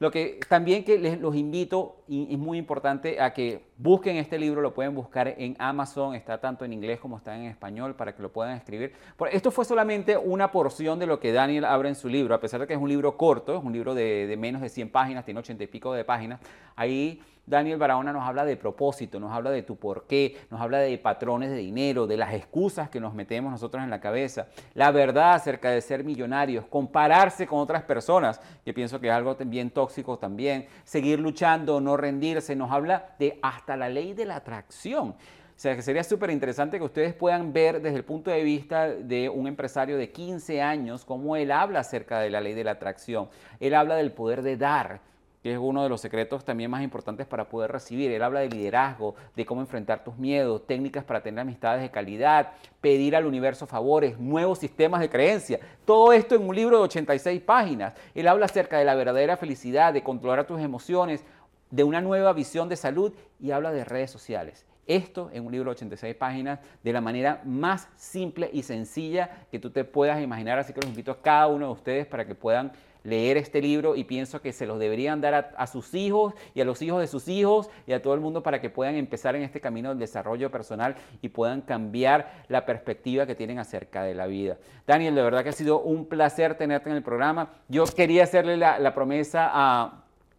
Lo que también que les, los invito, y es muy importante, a que busquen este libro, lo pueden buscar en Amazon, está tanto en inglés como está en español para que lo puedan escribir. Esto fue solamente una porción de lo que Daniel habla en su libro, a pesar de que es un libro corto, es un libro de, de menos de cien páginas, tiene ochenta y pico de páginas. Ahí Daniel Barahona nos habla de propósito, nos habla de tu porqué, nos habla de patrones de dinero, de las excusas que nos metemos nosotros en la cabeza, la verdad acerca de ser millonarios, compararse con otras personas, que pienso que es algo bien tóxico también, seguir luchando, no rendirse, nos habla de hasta la ley de la atracción. O sea, que sería súper interesante que ustedes puedan ver desde el punto de vista de un empresario de quince años cómo él habla acerca de la ley de la atracción. Él habla del poder de dar, que es uno de los secretos también más importantes para poder recibir. Él habla de liderazgo, de cómo enfrentar tus miedos, técnicas para tener amistades de calidad, pedir al universo favores, nuevos sistemas de creencia. Todo esto en un libro de ochenta y seis páginas. Él habla acerca de la verdadera felicidad, de controlar tus emociones, de una nueva visión de salud y habla de redes sociales. Esto en un libro de ochenta y seis páginas de la manera más simple y sencilla que tú te puedas imaginar. Así que los invito a cada uno de ustedes para que puedan leer este libro y pienso que se los deberían dar a, a sus hijos y a los hijos de sus hijos y a todo el mundo para que puedan empezar en este camino del desarrollo personal y puedan cambiar la perspectiva que tienen acerca de la vida. Daniel, de verdad que ha sido un placer tenerte en el programa. Yo quería hacerle la, la promesa a...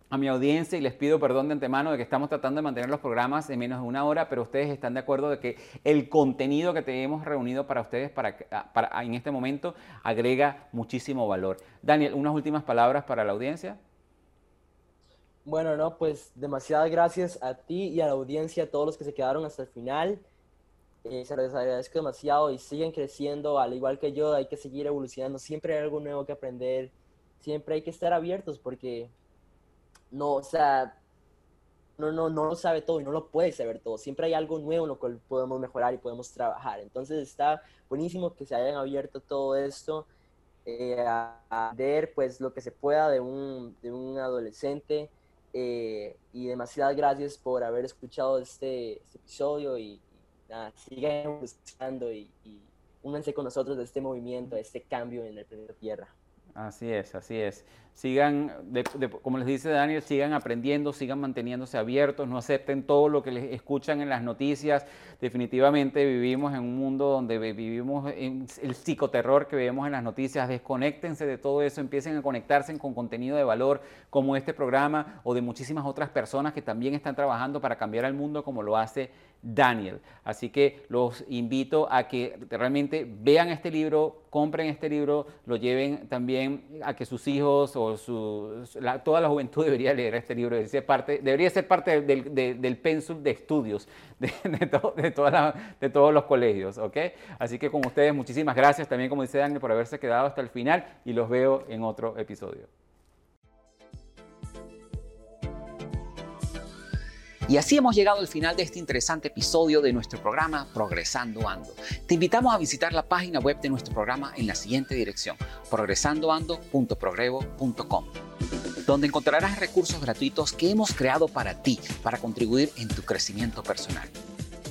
a mi audiencia y les pido perdón de antemano de que estamos tratando de mantener los programas en menos de una hora, pero ustedes están de acuerdo de que el contenido que te hemos reunido para ustedes para, para, en este momento agrega muchísimo valor. Daniel, unas últimas palabras para la audiencia. Bueno, no, pues demasiadas gracias a ti y a la audiencia, a todos los que se quedaron hasta el final. Eh, se les agradezco demasiado y sigan creciendo, al igual que yo, hay que seguir evolucionando, siempre hay algo nuevo que aprender, siempre hay que estar abiertos porque... No, o sea, no, no, no lo sabe todo y no lo puede saber todo. Siempre hay algo nuevo en lo cual podemos mejorar y podemos trabajar. Entonces está buenísimo que se hayan abierto todo esto eh, a ver pues, lo que se pueda de un, de un adolescente. Eh, y demasiadas gracias por haber escuchado este, este episodio. Y, y nada, sigan buscando y, y únanse con nosotros de este movimiento, de este cambio en el planeta Tierra. Así es, así es. Sigan, de, de, como les dice Daniel, sigan aprendiendo, sigan manteniéndose abiertos, no acepten todo lo que les escuchan en las noticias. Definitivamente vivimos en un mundo donde vivimos en el psicoterror que vemos en las noticias. Desconéctense de todo eso, empiecen a conectarse con contenido de valor como este programa o de muchísimas otras personas que también están trabajando para cambiar el mundo como lo hace Daniel. Así que los invito a que realmente vean este libro, compren este libro, lo lleven también a que sus hijos o su, la, toda la juventud debería leer este libro, debería ser parte, debería ser parte del, del, del pénsul de estudios de, de, to, de, toda la, de todos los colegios, ¿ok? Así que con ustedes muchísimas gracias también, como dice Daniel, por haberse quedado hasta el final y los veo en otro episodio. Y así hemos llegado al final de este interesante episodio de nuestro programa Progresando Ando. Te invitamos a visitar la página web de nuestro programa en la siguiente dirección, progresando ando punto progrevo punto com, donde encontrarás recursos gratuitos que hemos creado para ti, para contribuir en tu crecimiento personal.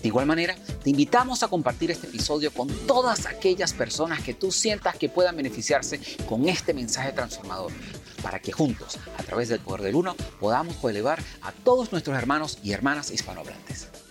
De igual manera, te invitamos a compartir este episodio con todas aquellas personas que tú sientas que puedan beneficiarse con este mensaje transformador, para que juntos, a través del poder del uno, podamos coelevar a todos nuestros hermanos y hermanas hispanohablantes.